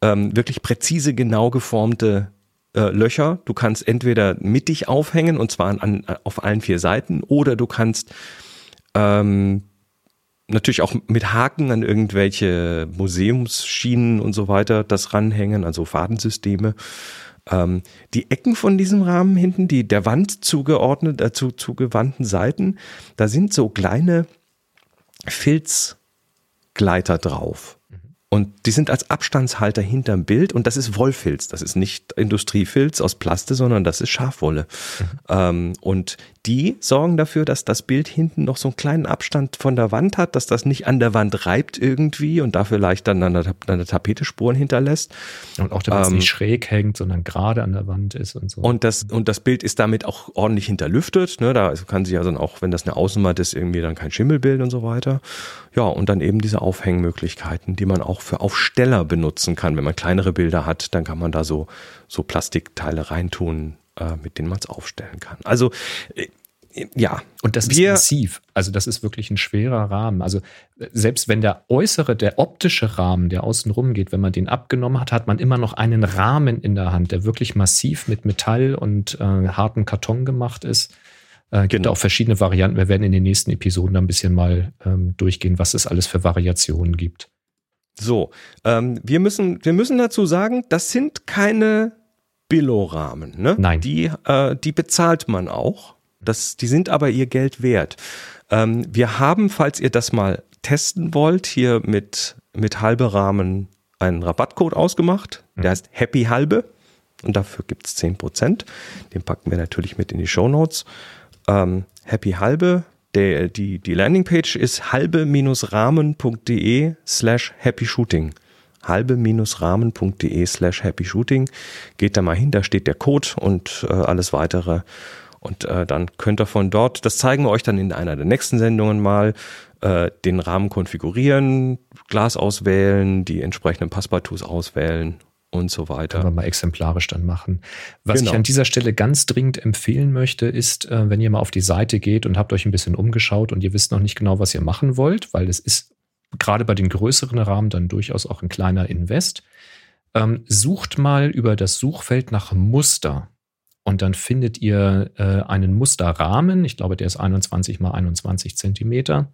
ähm, wirklich präzise, genau geformte Äh, Löcher. Du kannst entweder mittig aufhängen, und zwar an, an, auf allen vier Seiten, oder du kannst ähm, natürlich auch mit Haken an irgendwelche Museumsschienen und so weiter das ranhängen, also Fadensysteme. Ähm, die Ecken von diesem Rahmen hinten, die der Wand zugeordnet, äh, zu, zugewandten Seiten, da sind so kleine Filzgleiter drauf. Und die sind als Abstandshalter hinterm Bild und das ist Wollfilz. Das ist nicht Industriefilz aus Plaste, sondern das ist Schafwolle. Mhm. Ähm, und die sorgen dafür, dass das Bild hinten noch so einen kleinen Abstand von der Wand hat, dass das nicht an der Wand reibt irgendwie und dafür leicht dann an der, an der Tapete Spuren hinterlässt. Und auch, damit ähm, es nicht schräg hängt, sondern gerade an der Wand ist und so. Und das, und das Bild ist damit auch ordentlich hinterlüftet. Ne? Da kann sich ja dann auch, wenn das eine Außenwand ist, irgendwie dann kein Schimmel bilden und so weiter. Ja, und dann eben diese Aufhängmöglichkeiten, die man auch für Aufsteller benutzen kann. Wenn man kleinere Bilder hat, dann kann man da so, so Plastikteile reintun, äh, mit denen man es aufstellen kann. Also äh, ja. Und das Wir, ist massiv. Also das ist wirklich ein schwerer Rahmen. Also selbst wenn der äußere, der optische Rahmen, der außen rum geht, wenn man den abgenommen hat, hat man immer noch einen Rahmen in der Hand, der wirklich massiv mit Metall und äh, hartem Karton gemacht ist. Äh, gibt genau. auch verschiedene Varianten. Wir werden in den nächsten Episoden ein bisschen mal ähm, durchgehen, was es alles für Variationen gibt. So, ähm, wir müssen, wir müssen dazu sagen, das sind keine Billo-Rahmen, ne? Nein. Die, äh, die bezahlt man auch. Das, die sind aber ihr Geld wert. Ähm, wir haben, falls ihr das mal testen wollt, hier mit, mit Halbe Rahmen einen Rabattcode ausgemacht. Der mhm. heißt Happy Halbe. Und dafür gibt es zehn Prozent. Den packen wir natürlich mit in die Shownotes. Ähm, Happy Halbe. Der, die, die Landingpage ist halbe-rahmen.de slash happy shooting. halbe-rahmen.de slash happy shooting. Geht da mal hin, da steht der Code und äh, alles weitere. Und äh, dann könnt ihr von dort, das zeigen wir euch dann in einer der nächsten Sendungen mal, äh, den Rahmen konfigurieren, Glas auswählen, die entsprechenden Passpartouts auswählen und so weiter. Können wir mal exemplarisch dann machen. Was genau. ich an dieser Stelle ganz dringend empfehlen möchte, ist, wenn ihr mal auf die Seite geht und habt euch ein bisschen umgeschaut und ihr wisst noch nicht genau, was ihr machen wollt, weil es ist gerade bei den größeren Rahmen dann durchaus auch ein kleiner Invest. Ähm, sucht mal über das Suchfeld nach Muster und dann findet ihr äh, einen Musterrahmen. Ich glaube, der ist einundzwanzig mal einundzwanzig Zentimeter.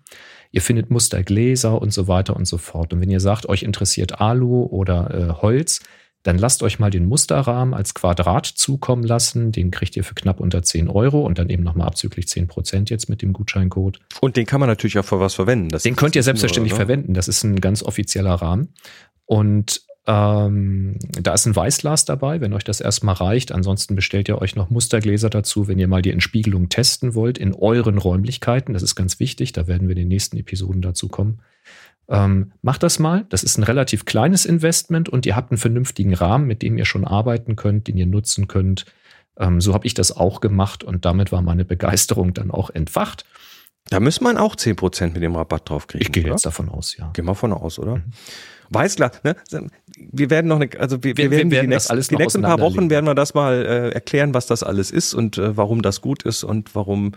Ihr findet Mustergläser und so weiter und so fort. Und wenn ihr sagt, euch interessiert Alu oder äh, Holz, dann lasst euch mal den Musterrahmen als Quadrat zukommen lassen. Den kriegt ihr für knapp unter zehn Euro und dann eben nochmal abzüglich zehn Prozent jetzt mit dem Gutscheincode. Und den kann man natürlich auch für was verwenden. Das den könnt ihr selbstverständlich oder, oder? verwenden. Das ist ein ganz offizieller Rahmen. Und ähm, da ist ein Weißglas dabei, wenn euch das erstmal reicht. Ansonsten bestellt ihr euch noch Mustergläser dazu, wenn ihr mal die Entspiegelung testen wollt in euren Räumlichkeiten. Das ist ganz wichtig. Da werden wir in den nächsten Episoden dazu kommen. Ähm, macht das mal. Das ist ein relativ kleines Investment und ihr habt einen vernünftigen Rahmen, mit dem ihr schon arbeiten könnt, den ihr nutzen könnt. Ähm, so habe ich das auch gemacht und damit war meine Begeisterung dann auch entfacht. Da müsste man auch zehn Prozent mit dem Rabatt drauf kriegen. Ich gehe jetzt davon aus, ja. Gehen wir davon aus, oder? Mhm. Weißglas, ne? Wir werden noch, eine, also wir, wir, wir werden, werden die, nächsten, alles die nächsten paar Wochen werden wir das mal äh, erklären, was das alles ist und äh, warum das gut ist und warum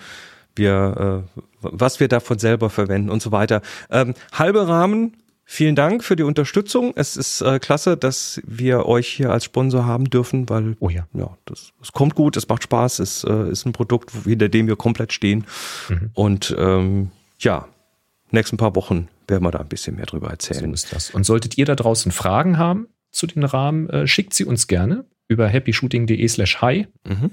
wir, äh, was wir davon selber verwenden und so weiter. Ähm, Halbe Rahmen, vielen Dank für die Unterstützung. Es ist äh, klasse, dass wir euch hier als Sponsor haben dürfen, weil oh ja, ja das, das kommt gut, es macht Spaß, es äh, ist ein Produkt, hinter dem wir komplett stehen. Mhm. Und ähm, ja, nächsten paar Wochen werden wir da ein bisschen mehr drüber erzählen. So ist das. Und solltet ihr da draußen Fragen haben zu den Rahmen, äh, schickt sie uns gerne über happyshooting.de slash hi. Mhm.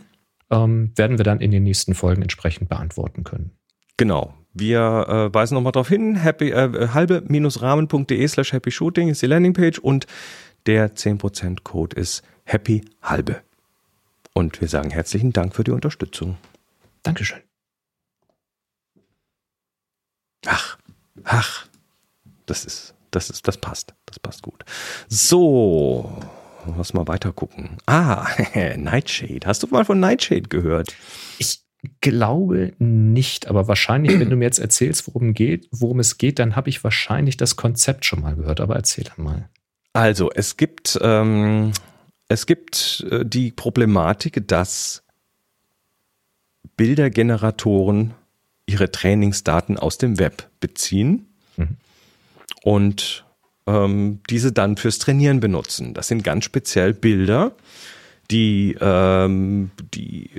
Ähm, werden wir dann in den nächsten Folgen entsprechend beantworten können. Genau. Wir äh, weisen nochmal darauf hin, happy, äh, halbe-rahmen.de slash happy shooting ist die Landingpage und der zehn Prozent Code ist happy halbe. Und wir sagen herzlichen Dank für die Unterstützung. Dankeschön. Ach, ach, das ist, das ist, das passt, das passt gut. So. Lass mal weiter gucken. Ah, Nightshade. Hast du mal von Nightshade gehört? Ich glaube nicht, aber wahrscheinlich, wenn du mir jetzt erzählst, worum, geht, worum es geht, dann habe ich wahrscheinlich das Konzept schon mal gehört. Aber erzähl dann mal. Also, es gibt, ähm, es gibt äh, die Problematik, dass Bildergeneratoren ihre Trainingsdaten aus dem Web beziehen mhm. und diese dann fürs Trainieren benutzen. Das sind ganz speziell Bilder, die, ähm, die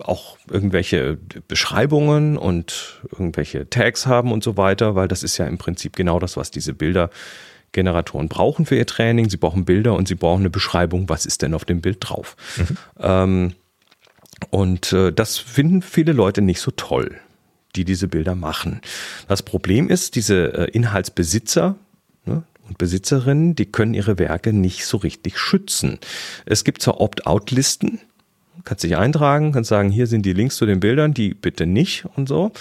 auch irgendwelche Beschreibungen und irgendwelche Tags haben und so weiter, weil das ist ja im Prinzip genau das, was diese Bilder Generatoren brauchen für ihr Training. Sie brauchen Bilder und sie brauchen eine Beschreibung, was ist denn auf dem Bild drauf. Mhm. Ähm, und äh, das finden viele Leute nicht so toll, die diese Bilder machen. Das Problem ist, diese äh, Inhaltsbesitzer, ne, und Besitzerinnen, die können ihre Werke nicht so richtig schützen. Es gibt zwar Opt-out-Listen, kannst dich eintragen, kannst sagen, hier sind die Links zu den Bildern, die bitte nicht und so.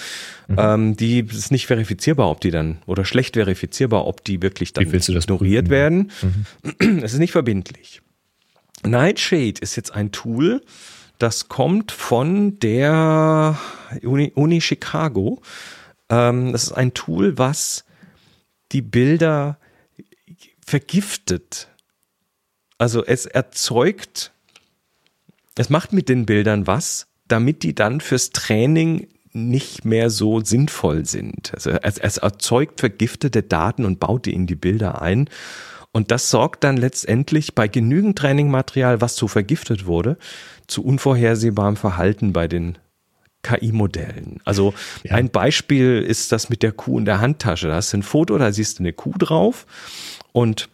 Mhm. Ähm, die ist nicht verifizierbar, ob die dann, oder schlecht verifizierbar, ob die wirklich dann ignoriert werden. Mhm. Es ist nicht verbindlich. Nightshade ist jetzt ein Tool, das kommt von der Uni, Uni Chicago. Ähm, das ist ein Tool, was die Bilder vergiftet. Also es erzeugt, es macht mit den Bildern was, damit die dann fürs Training nicht mehr so sinnvoll sind. Also es, es erzeugt vergiftete Daten und baut die in die Bilder ein. Und das sorgt dann letztendlich bei genügend Trainingmaterial, was so vergiftet wurde, zu unvorhersehbarem Verhalten bei den K I-Modellen. Also ja. Ein Beispiel ist das mit der Kuh in der Handtasche. Da hast du ein Foto, da siehst du eine Kuh drauf und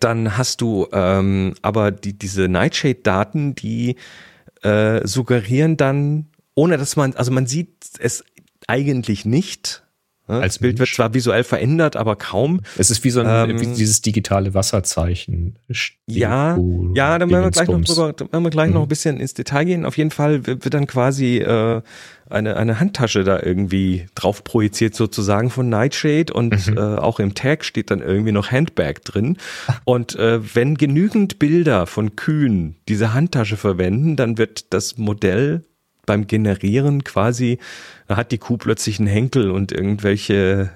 dann hast du ähm, aber die, diese Nightshade-Daten, die äh, suggerieren dann, ohne dass man, also man sieht es eigentlich nicht. Das Bild wird zwar visuell verändert, aber kaum. Es ist wie so ein, ähm, wie dieses digitale Wasserzeichen. Ja, ja, dann werden wir gleich noch drüber, dann werden wir gleich mhm. noch ein bisschen ins Detail gehen. Auf jeden Fall wird dann quasi äh, eine, eine Handtasche da irgendwie drauf projiziert sozusagen von Nightshade und mhm. äh, auch im Tag steht dann irgendwie noch Handbag drin. Und äh, wenn genügend Bilder von Kühen diese Handtasche verwenden, dann wird das Modell beim Generieren quasi, da hat die Kuh plötzlich einen Henkel und irgendwelche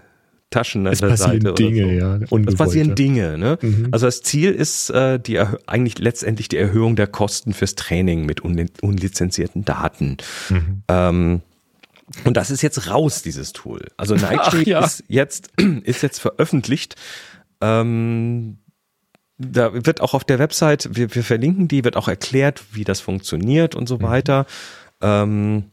Taschen an es der Seite. Dinge, oder so. Ja, es passieren Dinge, ne? Mhm. Also das Ziel ist äh, die eigentlich letztendlich die Erhöhung der Kosten fürs Training mit unli- unlizenzierten Daten. Mhm. Ähm, und das ist jetzt raus, dieses Tool. Also Nightshade ja. ist, jetzt, ist jetzt veröffentlicht. Ähm, Da wird auch auf der Website, wir, wir verlinken die, wird auch erklärt, wie das funktioniert und so weiter. Ähm,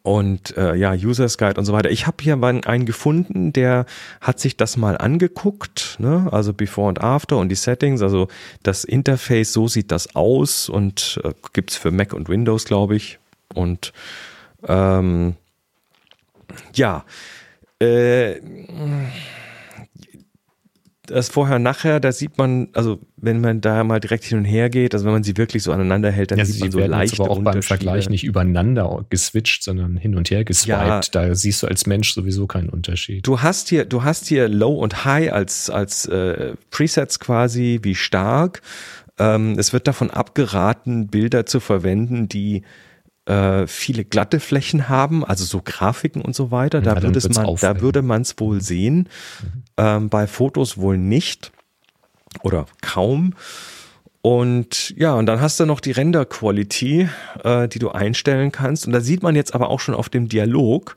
und äh, ja, User's Guide und so weiter. Ich habe hier einen gefunden, der hat sich das mal angeguckt, ne? Also Before und After und die Settings, also das Interface, so sieht das aus und äh, gibt es für Mac und Windows, glaube ich. Und ähm, ja, äh, das Vorher-Nachher, da sieht man, also wenn man da mal direkt hin und her geht, also wenn man sie wirklich so aneinander hält, dann ja, sieht man so leichte aber auch Unterschiede. Beim Vergleich nicht übereinander geswitcht, sondern hin und her geswiped. Ja, da siehst du als Mensch sowieso keinen Unterschied. Du hast hier, du hast hier Low und High als, als äh, Presets quasi, wie stark. Ähm, es wird davon abgeraten, Bilder zu verwenden, die äh, viele glatte Flächen haben, also so Grafiken und so weiter. Da, ja, würde, man, da würde man es wohl sehen. Mhm. Ähm, bei Fotos wohl nicht oder kaum. Und ja, und dann hast du noch die Render-Quality, äh, die du einstellen kannst. Und da sieht man jetzt aber auch schon auf dem Dialog,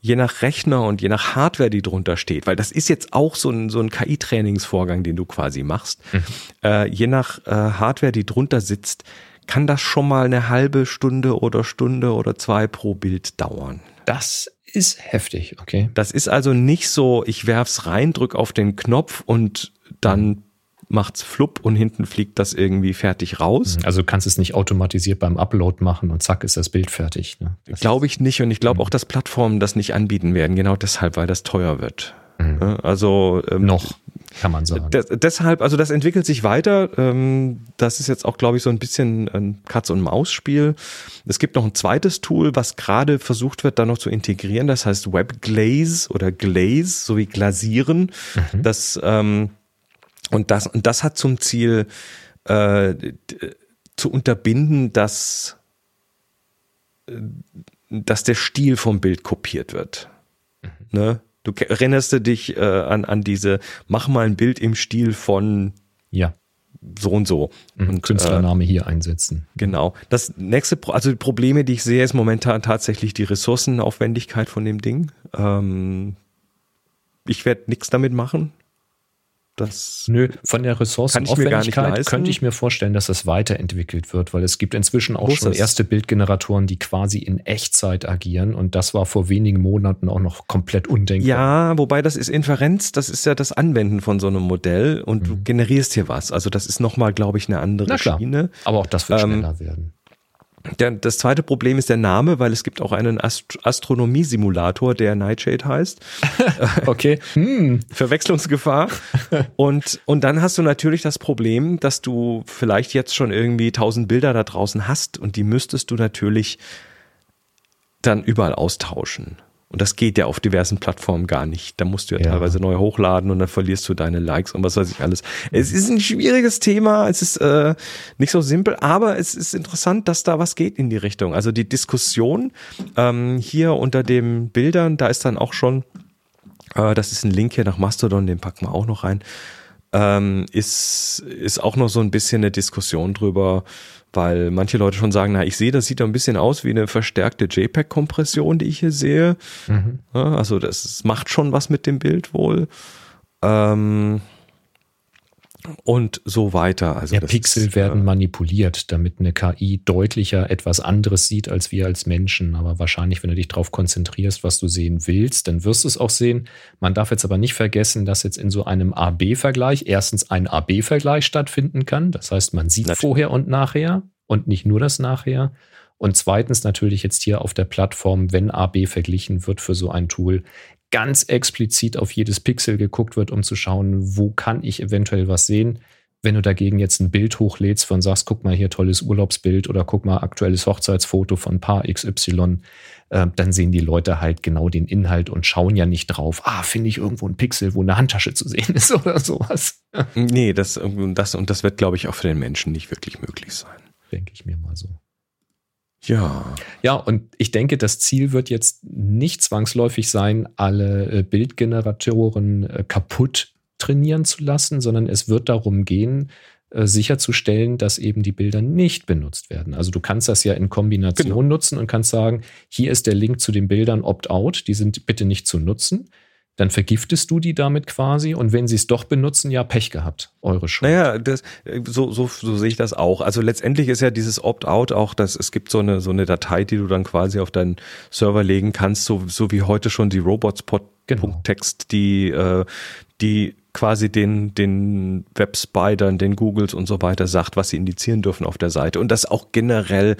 je nach Rechner und je nach Hardware, die drunter steht, weil das ist jetzt auch so ein, so ein K I-Trainingsvorgang, den du quasi machst. Mhm. Äh, je nach äh, Hardware, die drunter sitzt, kann das schon mal eine halbe Stunde oder Stunde oder zwei pro Bild dauern. Das ist heftig, okay. Das ist also nicht so, ich werf's rein, drück auf den Knopf und dann macht's flupp und hinten fliegt das irgendwie fertig raus. Also du kannst es nicht automatisiert beim Upload machen und zack ist das Bild fertig. Ne? Glaube ich nicht und ich glaube auch, dass Plattformen das nicht anbieten werden, genau deshalb, weil das teuer wird. Mhm. Also ähm, noch, kann man sagen. D- deshalb, also das entwickelt sich weiter. Ähm, das ist jetzt auch, glaube ich, so ein bisschen ein Katz-und-Maus-Spiel. Es gibt noch ein zweites Tool, was gerade versucht wird, da noch zu integrieren. Das heißt Web Glaze oder Glaze, so wie glasieren. Mhm. Das, ähm, und das, und das hat zum Ziel, äh, d- zu unterbinden, dass, dass der Stil vom Bild kopiert wird. Mhm. Ne? Du erinnerst du dich äh, an, an diese, mach mal ein Bild im Stil von ja. so und so. Mhm, und Künstlername äh, hier einsetzen. Genau. Das nächste, also die Probleme, die ich sehe, ist momentan tatsächlich die Ressourcenaufwendigkeit von dem Ding. Ähm, ich werde nichts damit machen. Das Nö, von der Ressourcenaufwendigkeit könnte ich mir vorstellen, dass das weiterentwickelt wird, weil es gibt inzwischen auch Großes. schon erste Bildgeneratoren, die quasi in Echtzeit agieren, und das war vor wenigen Monaten auch noch komplett undenkbar. Ja, wobei das ist Inferenz, das ist ja das Anwenden von so einem Modell, und mhm. du generierst hier was. Also das ist nochmal, glaube ich, eine andere Na klar. Schiene. Aber auch das wird ähm, schneller werden. Der, das zweite Problem ist der Name, weil es gibt auch einen Ast- Astronomie-Simulator, der Nightshade heißt. Okay. Hm. Verwechslungsgefahr. Und, und dann hast du natürlich das Problem, dass du vielleicht jetzt schon irgendwie tausend Bilder da draußen hast, und die müsstest du natürlich dann überall austauschen. Und das geht ja auf diversen Plattformen gar nicht. Da musst du ja, ja teilweise neu hochladen, und dann verlierst du deine Likes und was weiß ich alles. Es ist ein schwieriges Thema, es ist äh, nicht so simpel, aber es ist interessant, dass da was geht in die Richtung. Also die Diskussion ähm, hier unter den Bildern, da ist dann auch schon, äh, das ist ein Link hier nach Mastodon, den packen wir auch noch rein, ähm, ist, ist auch noch so ein bisschen eine Diskussion drüber, weil manche Leute schon sagen, na, ich sehe, das sieht doch ein bisschen aus wie eine verstärkte JPEG-Kompression, die ich hier sehe. Mhm. Ja, also das macht schon was mit dem Bild wohl. Ähm und so weiter. Also ja, das Pixel ist, werden äh, manipuliert, damit eine K I deutlicher etwas anderes sieht als wir als Menschen. Aber wahrscheinlich, wenn du dich darauf konzentrierst, was du sehen willst, dann wirst du es auch sehen. Man darf jetzt aber nicht vergessen, dass jetzt in so einem A B Vergleich erstens ein A B Vergleich stattfinden kann. Das heißt, man sieht natürlich vorher und nachher und nicht nur das nachher. Und zweitens natürlich jetzt hier auf der Plattform, wenn A B verglichen wird für so ein Tool, ganz explizit auf jedes Pixel geguckt wird, um zu schauen, wo kann ich eventuell was sehen. Wenn du dagegen jetzt ein Bild hochlädst von sagst, guck mal hier tolles Urlaubsbild oder guck mal aktuelles Hochzeitsfoto von Paar X Y, äh, dann sehen die Leute halt genau den Inhalt und schauen ja nicht drauf, ah, finde ich irgendwo ein Pixel, wo eine Handtasche zu sehen ist oder sowas. Nee, das, das, und das wird, glaube ich, auch für den Menschen nicht wirklich möglich sein. Denke ich mir mal so. Ja. Ja, und ich denke, das Ziel wird jetzt nicht zwangsläufig sein, alle Bildgeneratoren kaputt trainieren zu lassen, sondern es wird darum gehen, sicherzustellen, dass eben die Bilder nicht benutzt werden. Also du kannst das ja in Kombination genau. nutzen und kannst sagen, hier ist der Link zu den Bildern opt-out, die sind bitte nicht zu nutzen. Dann vergiftest du die damit quasi, und wenn sie es doch benutzen, ja, Pech gehabt, eure Schuld. Naja, das, so, so, so sehe ich das auch. Also letztendlich ist ja dieses Opt-out auch, dass es gibt so eine, so eine Datei, die du dann quasi auf deinen Server legen kannst, so, so wie heute schon die Robots.txt, genau. die, äh, die quasi den, den Webspidern, den Googles und so weiter sagt, was sie indizieren dürfen auf der Seite, und das auch generell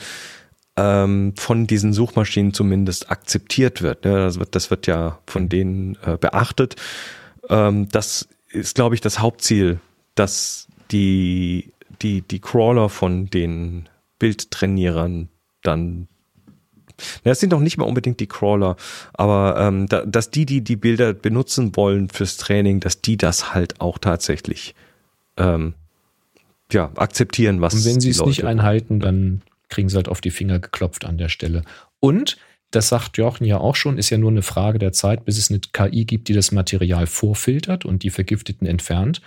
von diesen Suchmaschinen zumindest akzeptiert wird. Das wird, das wird ja von denen beachtet. Das ist, glaube ich, das Hauptziel, dass die, die, die Crawler von den Bildtrainierern dann, das sind noch nicht mal unbedingt die Crawler, aber dass die, die die Bilder benutzen wollen fürs Training, dass die das halt auch tatsächlich ähm, ja, akzeptieren, was die Leute. Und wenn sie es nicht einhalten, dann kriegen sie halt auf die Finger geklopft an der Stelle. Und, das sagt Jochen ja auch schon, ist ja nur eine Frage der Zeit, bis es eine K I gibt, die das Material vorfiltert und die Vergifteten entfernt.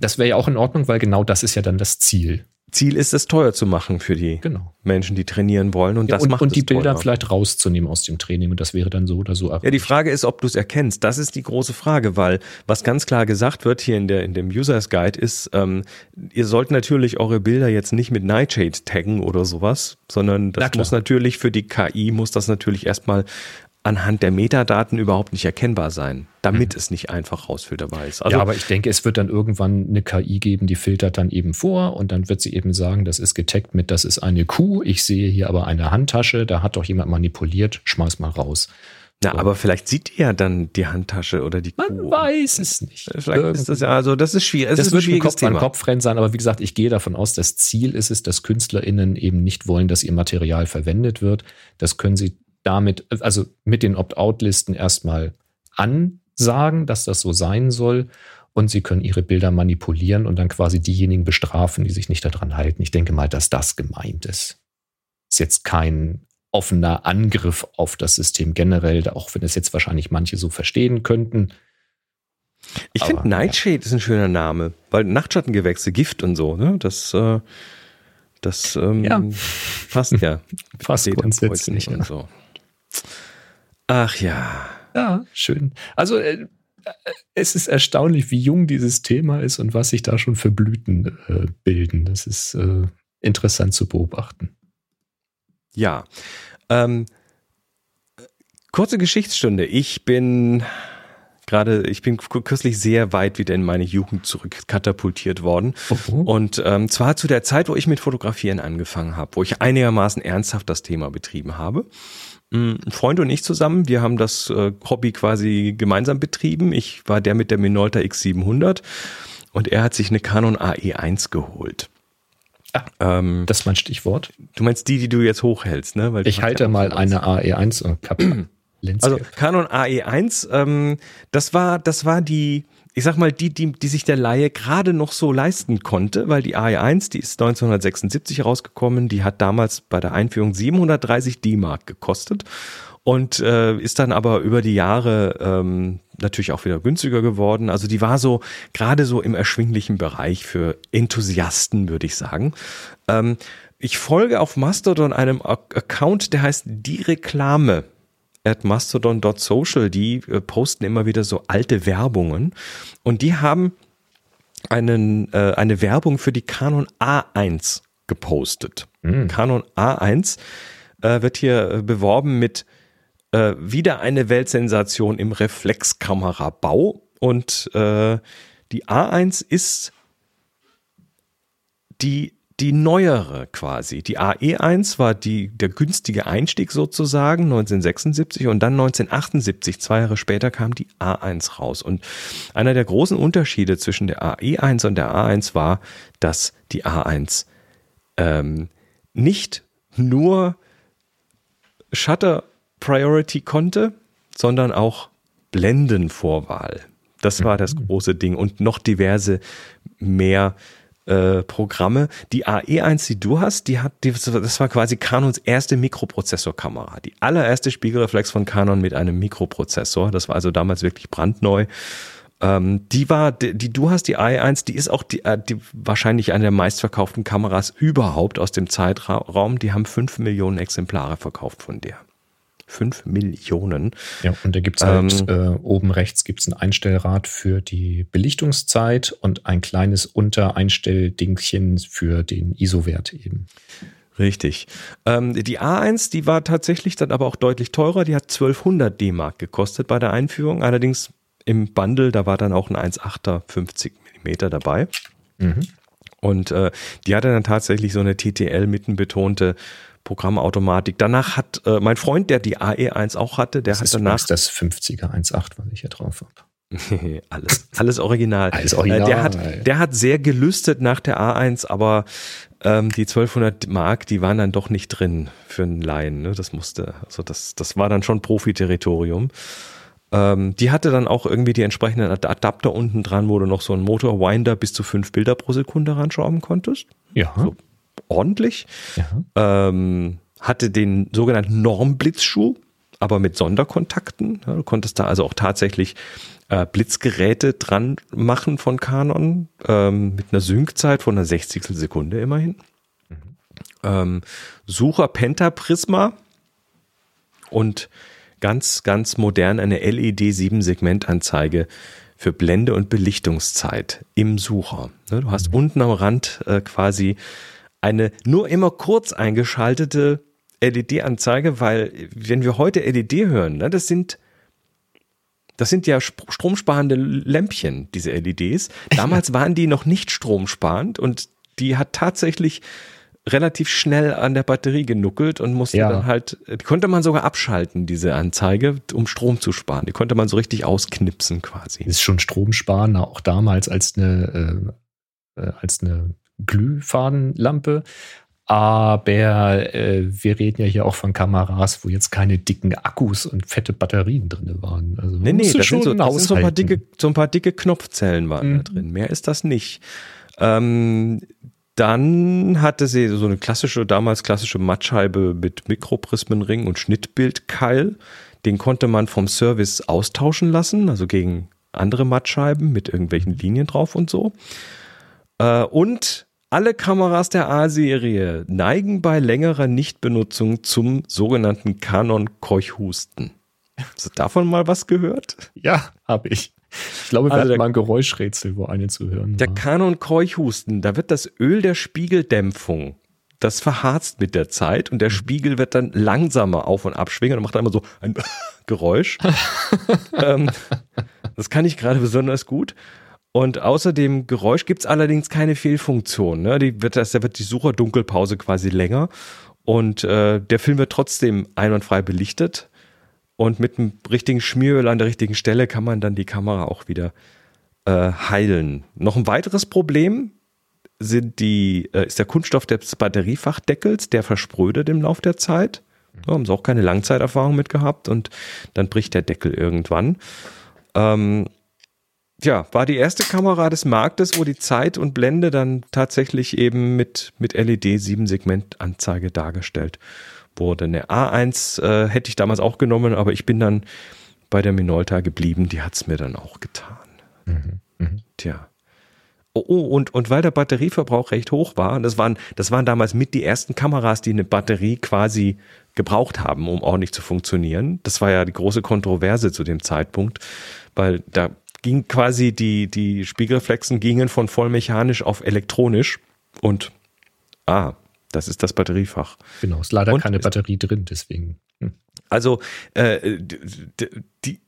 Das wäre ja auch in Ordnung, weil genau das ist ja dann das Ziel. Ziel ist es, teuer zu machen für die genau. Menschen, die trainieren wollen. Und, ja, das und, macht und die Bilder teurer. Vielleicht rauszunehmen aus dem Training. Und das wäre dann so oder so. Ja, die Frage ist, ob du es erkennst. Das ist die große Frage, weil was ganz klar gesagt wird hier in, der, in dem Users Guide ist, ähm, ihr sollt natürlich eure Bilder jetzt nicht mit Nightshade taggen oder sowas, sondern das muss natürlich für die K I, muss das natürlich erstmal anhand der Metadaten überhaupt nicht erkennbar sein, damit mhm. es nicht einfach rausfilterbar ist. Also ja, aber ich denke, es wird dann irgendwann eine K I geben, die filtert dann eben vor, und dann wird sie eben sagen, das ist getaggt mit, das ist eine Kuh, ich sehe hier aber eine Handtasche, da hat doch jemand manipuliert, schmeiß mal raus. Na, so. Aber vielleicht sieht ihr ja dann die Handtasche oder die Man Kuh. Man weiß es nicht. Vielleicht Irgend- ist das ja, also das ist schwierig. Das, das ist wird ein Kopf an Kopfrennen sein, aber wie gesagt, ich gehe davon aus, das Ziel ist es, dass KünstlerInnen eben nicht wollen, dass ihr Material verwendet wird. Das können sie damit, also mit den Opt-out-Listen erstmal ansagen, dass das so sein soll, und sie können ihre Bilder manipulieren und dann quasi diejenigen bestrafen, die sich nicht daran halten. Ich denke mal, dass das gemeint ist. Ist jetzt kein offener Angriff auf das System generell, auch wenn es jetzt wahrscheinlich manche so verstehen könnten. Ich finde Nightshade ja. ist ein schöner Name, weil Nachtschattengewächse, Gift und so, ne? Das äh, das ähm, ja. passt ja. Passt grundsätzlich. Und so. Ach ja. Ja, schön. Also es ist erstaunlich, wie jung dieses Thema ist und was sich da schon für Blüten äh, bilden. Das ist äh, interessant zu beobachten. Ja. Ähm, kurze Geschichtsstunde. Ich bin gerade, ich bin kürzlich sehr weit wieder in meine Jugend zurückkatapultiert worden. Oho. Und ähm, zwar zu der Zeit, wo ich mit Fotografieren angefangen habe, wo ich einigermaßen ernsthaft das Thema betrieben habe. Ein Freund und ich zusammen, wir haben das äh, Hobby quasi gemeinsam betrieben. Ich war der mit der Minolta X siebenhundert und er hat sich eine Canon A E eins geholt. Ah, ähm, das ist mein Stichwort. Du meinst die, die du jetzt hochhältst, ne? Weil ich halte mal eine A E eins und Kappe. Also Canon A E eins, ähm, das war, das war die, ich sag mal, die, die, die sich der Laie gerade noch so leisten konnte, weil die A E eins, die ist neunzehnhundertsechsundsiebzig rausgekommen, die hat damals bei der Einführung siebenhundertdreißig D-Mark gekostet und äh, ist dann aber über die Jahre ähm, natürlich auch wieder günstiger geworden. Also die war so gerade so im erschwinglichen Bereich für Enthusiasten, würde ich sagen. Ähm, ich folge auf Mastodon einem Account, der heißt Die Reklame. Mastodon.social, die posten immer wieder so alte Werbungen und die haben einen, äh, eine Werbung für die Canon A eins gepostet. Mhm. Canon A eins äh, wird hier beworben mit äh, wieder eine Weltsensation im Reflexkamerabau und äh, die A eins ist die Die neuere quasi. Die A E eins war die, der günstige Einstieg sozusagen, neunzehnhundertsechsundsiebzig und dann neunzehnhundertachtundsiebzig, zwei Jahre später, kam die A eins raus. Und einer der großen Unterschiede zwischen der A E eins und der A eins war, dass die A eins ähm, nicht nur Shutter Priority konnte, sondern auch Blendenvorwahl. Das war das große Ding und noch diverse mehr Programme. Die A E eins, die du hast, die hat, die, das war quasi Canons erste Mikroprozessorkamera. Die allererste Spiegelreflex von Canon mit einem Mikroprozessor. Das war also damals wirklich brandneu. Ähm, die war, die, die du hast, die A E eins, die ist auch die, die wahrscheinlich eine der meistverkauften Kameras überhaupt aus dem Zeitraum. Die haben fünf Millionen Exemplare verkauft von der. fünf Millionen. Ja, und da gibt es halt, ähm, äh, oben rechts gibt es ein Einstellrad für die Belichtungszeit und ein kleines Untereinstelldingchen für den I S O-Wert eben. Richtig. Ähm, die A eins, die war tatsächlich dann aber auch deutlich teurer. Die hat zwölfhundert D-Mark gekostet bei der Einführung. Allerdings im Bundle, da war dann auch ein eins Komma achter fünfzig Millimeter dabei. Mhm. Und äh, die hatte dann tatsächlich so eine T T L mitten betonte Programmautomatik. Danach hat äh, mein Freund, der die A E eins auch hatte, der das hat ist danach... Das fünfziger eins Komma acht, was ich hier drauf habe. alles, alles original. Alles original. Äh, der, hat, der hat sehr gelüstet nach der A eins, aber ähm, die zwölfhundert Mark, die waren dann doch nicht drin für einen Laien. Ne? Das musste, also das, das war dann schon Profiterritorium. Ähm, die hatte dann auch irgendwie die entsprechenden Adapter unten dran, wo du noch so einen Motorwinder bis zu fünf Bilder pro Sekunde ranschrauben konntest. Ja. So. Ordentlich, ja. ähm, hatte den sogenannten Normblitzschuh, aber mit Sonderkontakten. Ja, du konntest da also auch tatsächlich äh, Blitzgeräte dran machen von Canon, ähm, mit einer Sync-Zeit von einer sechzigstel Sekunde immerhin. Mhm. Ähm, Sucher Pentaprisma und ganz, ganz modern eine L E D sieben Segmentanzeige für Blende und Belichtungszeit im Sucher. Ja, du hast mhm. unten am Rand äh, quasi eine nur immer kurz eingeschaltete L E D-Anzeige, weil wenn wir heute L E D hören, das sind, das sind ja stromsparende Lämpchen, diese L E Ds. Damals waren die noch nicht stromsparend und die hat tatsächlich relativ schnell an der Batterie genuckelt und musste ja. dann halt, die konnte man sogar abschalten, diese Anzeige, um Strom zu sparen. Die konnte man so richtig ausknipsen quasi. Das ist schon stromsparender auch damals als eine, äh, als eine Glühfadenlampe, aber äh, wir reden ja hier auch von Kameras, wo jetzt keine dicken Akkus und fette Batterien drin waren. Also nee, nee, da sind, so, da sind so, ein paar dicke, so ein paar dicke Knopfzellen waren mhm. da drin. Mehr ist das nicht. Ähm, dann hatte sie so eine klassische, damals klassische Mattscheibe mit Mikroprismenring und Schnittbildkeil. Den konnte man vom Service austauschen lassen, also gegen andere Mattscheiben mit irgendwelchen Linien drauf und so. Äh, und alle Kameras der A-Serie neigen bei längerer Nichtbenutzung zum sogenannten Canon-Keuchhusten. Hast du davon mal was gehört? Ja, habe ich. Ich glaube, wir also hatten der, mal ein Geräuschrätsel, wo eine zu hören der war. Der Canon-Keuchhusten, da wird das Öl der Spiegeldämpfung, das verharzt mit der Zeit und der Spiegel wird dann langsamer auf- und abschwingen und macht dann immer so ein Geräusch. ähm, das kann ich gerade besonders gut. Und außer dem Geräusch gibt es allerdings keine Fehlfunktion. Ne? Die wird, da wird die Sucherdunkelpause quasi länger und äh, der Film wird trotzdem einwandfrei belichtet. Und mit dem richtigen Schmieröl an der richtigen Stelle kann man dann die Kamera auch wieder äh, heilen. Noch ein weiteres Problem sind die, äh, ist der Kunststoff des Batteriefachdeckels, der versprödet im Laufe der Zeit. Da haben sie auch keine Langzeiterfahrung mit gehabt und dann bricht der Deckel irgendwann. Ähm, ja, war die erste Kamera des Marktes, wo die Zeit und Blende dann tatsächlich eben mit, mit L E D-sieben-Segment-Anzeige dargestellt wurde. Eine A eins äh, hätte ich damals auch genommen, aber ich bin dann bei der Minolta geblieben. Die hat es mir dann auch getan. Mhm, mh. Tja. Oh, oh und, und weil der Batterieverbrauch recht hoch war, das waren, das waren damals mit die ersten Kameras, die eine Batterie quasi gebraucht haben, um ordentlich zu funktionieren. Das war ja die große Kontroverse zu dem Zeitpunkt, weil da ging quasi die, die Spiegelreflexen gingen von vollmechanisch auf elektronisch und ah, das ist das Batteriefach. Genau, ist leider und keine Batterie drin, deswegen. Hm. Also äh, die,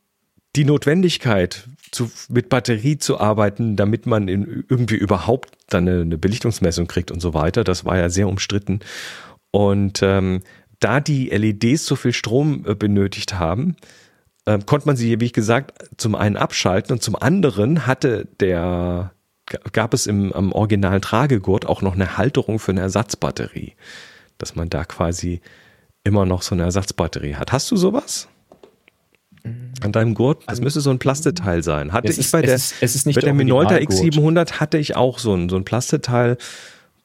die Notwendigkeit, zu, mit Batterie zu arbeiten, damit man in, irgendwie überhaupt dann eine, eine Belichtungsmessung kriegt und so weiter, das war ja sehr umstritten. Und ähm, da die L E Ds so viel Strom äh, benötigt haben, äh, konnte man sie, wie gesagt, zum einen abschalten und zum anderen hatte der... gab es im, am originalen Tragegurt auch noch eine Halterung für eine Ersatzbatterie, dass man da quasi immer noch so eine Ersatzbatterie hat. Hast du sowas an deinem Gurt? Das müsste so ein Plasteteil sein. Hatte ich bei der, es ist, es ist nicht bei der Minolta X siebenhundert hatte ich auch so ein, so ein Plasteteil,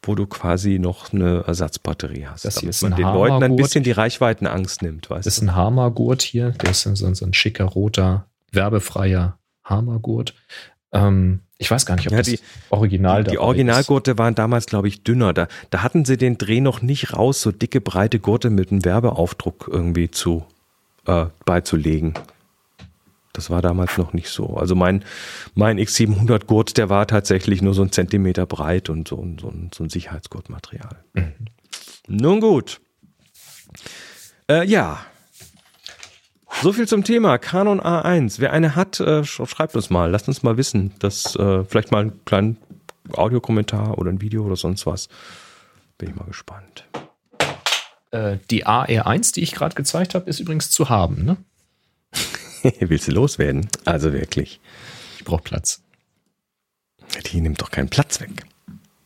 wo du quasi noch eine Ersatzbatterie hast, das damit man den Leuten ein bisschen die Reichweitenangst nimmt. Weißt das ist du? Ein Hammergurt hier, der ist so ein, so ein schicker, roter, werbefreier Hammergurt. Ähm, ich weiß gar nicht, ob ja, das die, Original die, die Originalgurte ist. Waren damals, glaube ich, dünner. Da, da hatten sie den Dreh noch nicht raus, so dicke, breite Gurte mit einem Werbeaufdruck irgendwie zu äh, beizulegen. Das war damals noch nicht so. Also mein, mein X siebenhundert-Gurt, der war tatsächlich nur so ein Zentimeter breit und so, und so, ein, so ein Sicherheitsgurtmaterial. Mhm. Nun gut. Äh, ja. So viel zum Thema Canon A eins. Wer eine hat, äh, schreibt uns mal. Lasst uns mal wissen. Das, äh, vielleicht mal einen kleinen Audiokommentar oder ein Video oder sonst was. Bin ich mal gespannt. Äh, die A R eins, die ich gerade gezeigt habe, ist übrigens zu haben, ne? Willst du loswerden? Also wirklich. Ich brauche Platz. Die nimmt doch keinen Platz weg.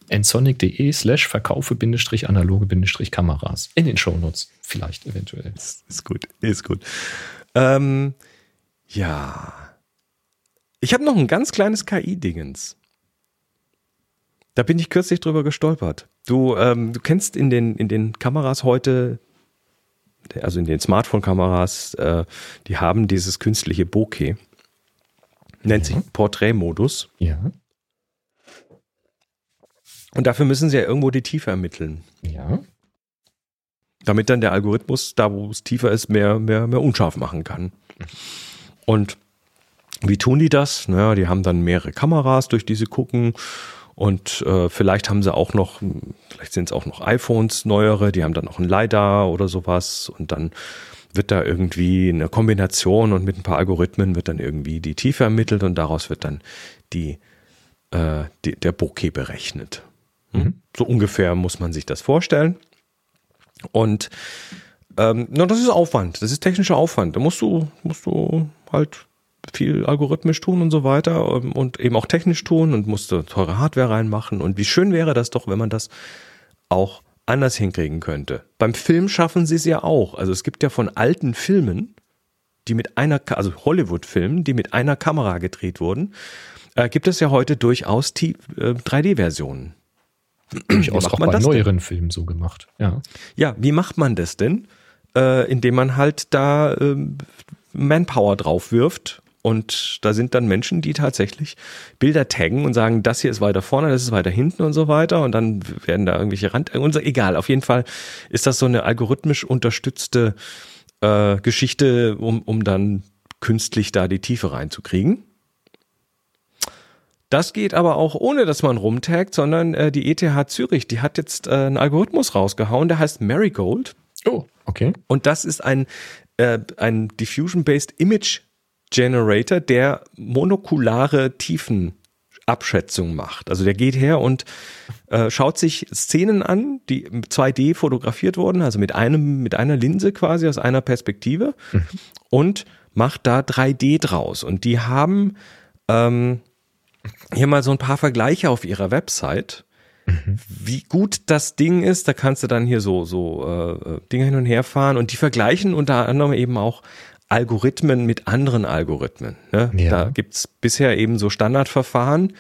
nsonic.de slash verkaufe-analoge-kameras. In den Shownotes. Vielleicht, eventuell. Ist gut, ist gut. Ähm, ja. Ich habe noch ein ganz kleines K I-Dingens. Da bin ich kürzlich drüber gestolpert. Du, ähm, du kennst in den, in den Kameras heute, also in den Smartphone-Kameras, äh, die haben dieses künstliche Bokeh. Nennt sich Porträtmodus. Ja. Und dafür müssen sie ja irgendwo die Tiefe ermitteln. Ja. Damit dann der Algorithmus, da wo es tiefer ist, mehr, mehr, mehr unscharf machen kann. Und wie tun die das? Naja, die haben dann mehrere Kameras, durch die sie gucken. Und äh, vielleicht haben sie auch noch, vielleicht sind es auch noch iPhones, neuere, die haben dann auch ein LiDAR oder sowas. Und dann wird da irgendwie eine Kombination und mit ein paar Algorithmen wird dann irgendwie die Tiefe ermittelt und daraus wird dann die, äh, die, der Bokeh berechnet. Hm? Mhm. So ungefähr muss man sich das vorstellen. Und ähm, na, das ist Aufwand, das ist technischer Aufwand. Da musst du, musst du halt viel algorithmisch tun und so weiter und eben auch technisch tun und musst du teure Hardware reinmachen. Und wie schön wäre das doch, wenn man das auch anders hinkriegen könnte. Beim Film schaffen sie es ja auch. Also es gibt ja von alten Filmen, die mit einer, also Hollywood-Filmen, die mit einer Kamera gedreht wurden, äh, gibt es ja heute durchaus die, äh, drei D-Versionen. Durchaus auch bei neueren denn? Filmen so gemacht. Ja. Ja, wie macht man das denn? Äh, indem man halt da äh, Manpower drauf wirft und da sind dann Menschen, die tatsächlich Bilder taggen und sagen, das hier ist weiter vorne, das ist weiter hinten und so weiter und dann werden da irgendwelche Rand... Egal, auf jeden Fall ist das so eine algorithmisch unterstützte äh, Geschichte, um, um dann künstlich da die Tiefe reinzukriegen. Das geht aber auch ohne, dass man rumtaggt, sondern äh, die E T H Zürich, die hat jetzt äh, einen Algorithmus rausgehauen, der heißt Marigold. Oh, okay. Und das ist ein, äh, ein Diffusion-Based Image Generator, der monokulare Tiefenabschätzung macht. Also der geht her und äh, schaut sich Szenen an, die zwei D fotografiert wurden, also mit einem mit einer Linse quasi aus einer Perspektive mhm. und macht da drei D draus. Und die haben ähm, hier mal so ein paar Vergleiche auf ihrer Website, mhm. wie gut das Ding ist. Da kannst du dann hier so, so äh, Dinge hin und her fahren und die vergleichen unter anderem eben auch Algorithmen mit anderen Algorithmen. Ne? Ja. Da gibt es bisher eben so Standardverfahren,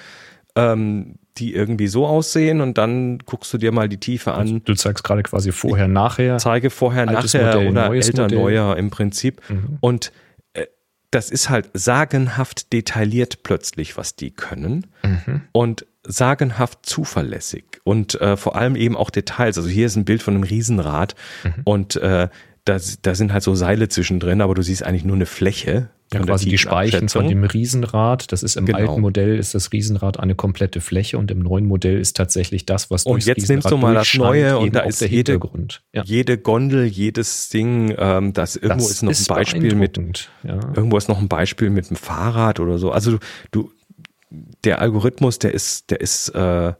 ähm, die irgendwie so aussehen und dann guckst du dir mal die Tiefe an. Also du zeigst gerade quasi vorher, ich nachher. Zeige vorher, nachher Modell, oder älter, Modell. Neuer im Prinzip. Mhm. Und äh, das ist halt sagenhaft detailliert plötzlich, was die können mhm. und sagenhaft zuverlässig und äh, vor allem eben auch Details. Also hier ist ein Bild von einem Riesenrad mhm. und äh, Da, da sind halt so Seile zwischendrin, aber du siehst eigentlich nur eine Fläche. Ja, quasi die Speichen von dem Riesenrad. Das ist im genau. alten Modell ist das Riesenrad eine komplette Fläche und im neuen Modell ist tatsächlich das, was durchs Riesenrad durchscheint. Und jetzt nimmst du mal das Neue und da ist der jede, ja. jede Gondel, jedes Ding, ähm, das irgendwo das ist noch ist ein Beispiel mit ja. irgendwo ist noch ein Beispiel mit dem Fahrrad oder so. Also du, du der Algorithmus, der ist, der ist äh,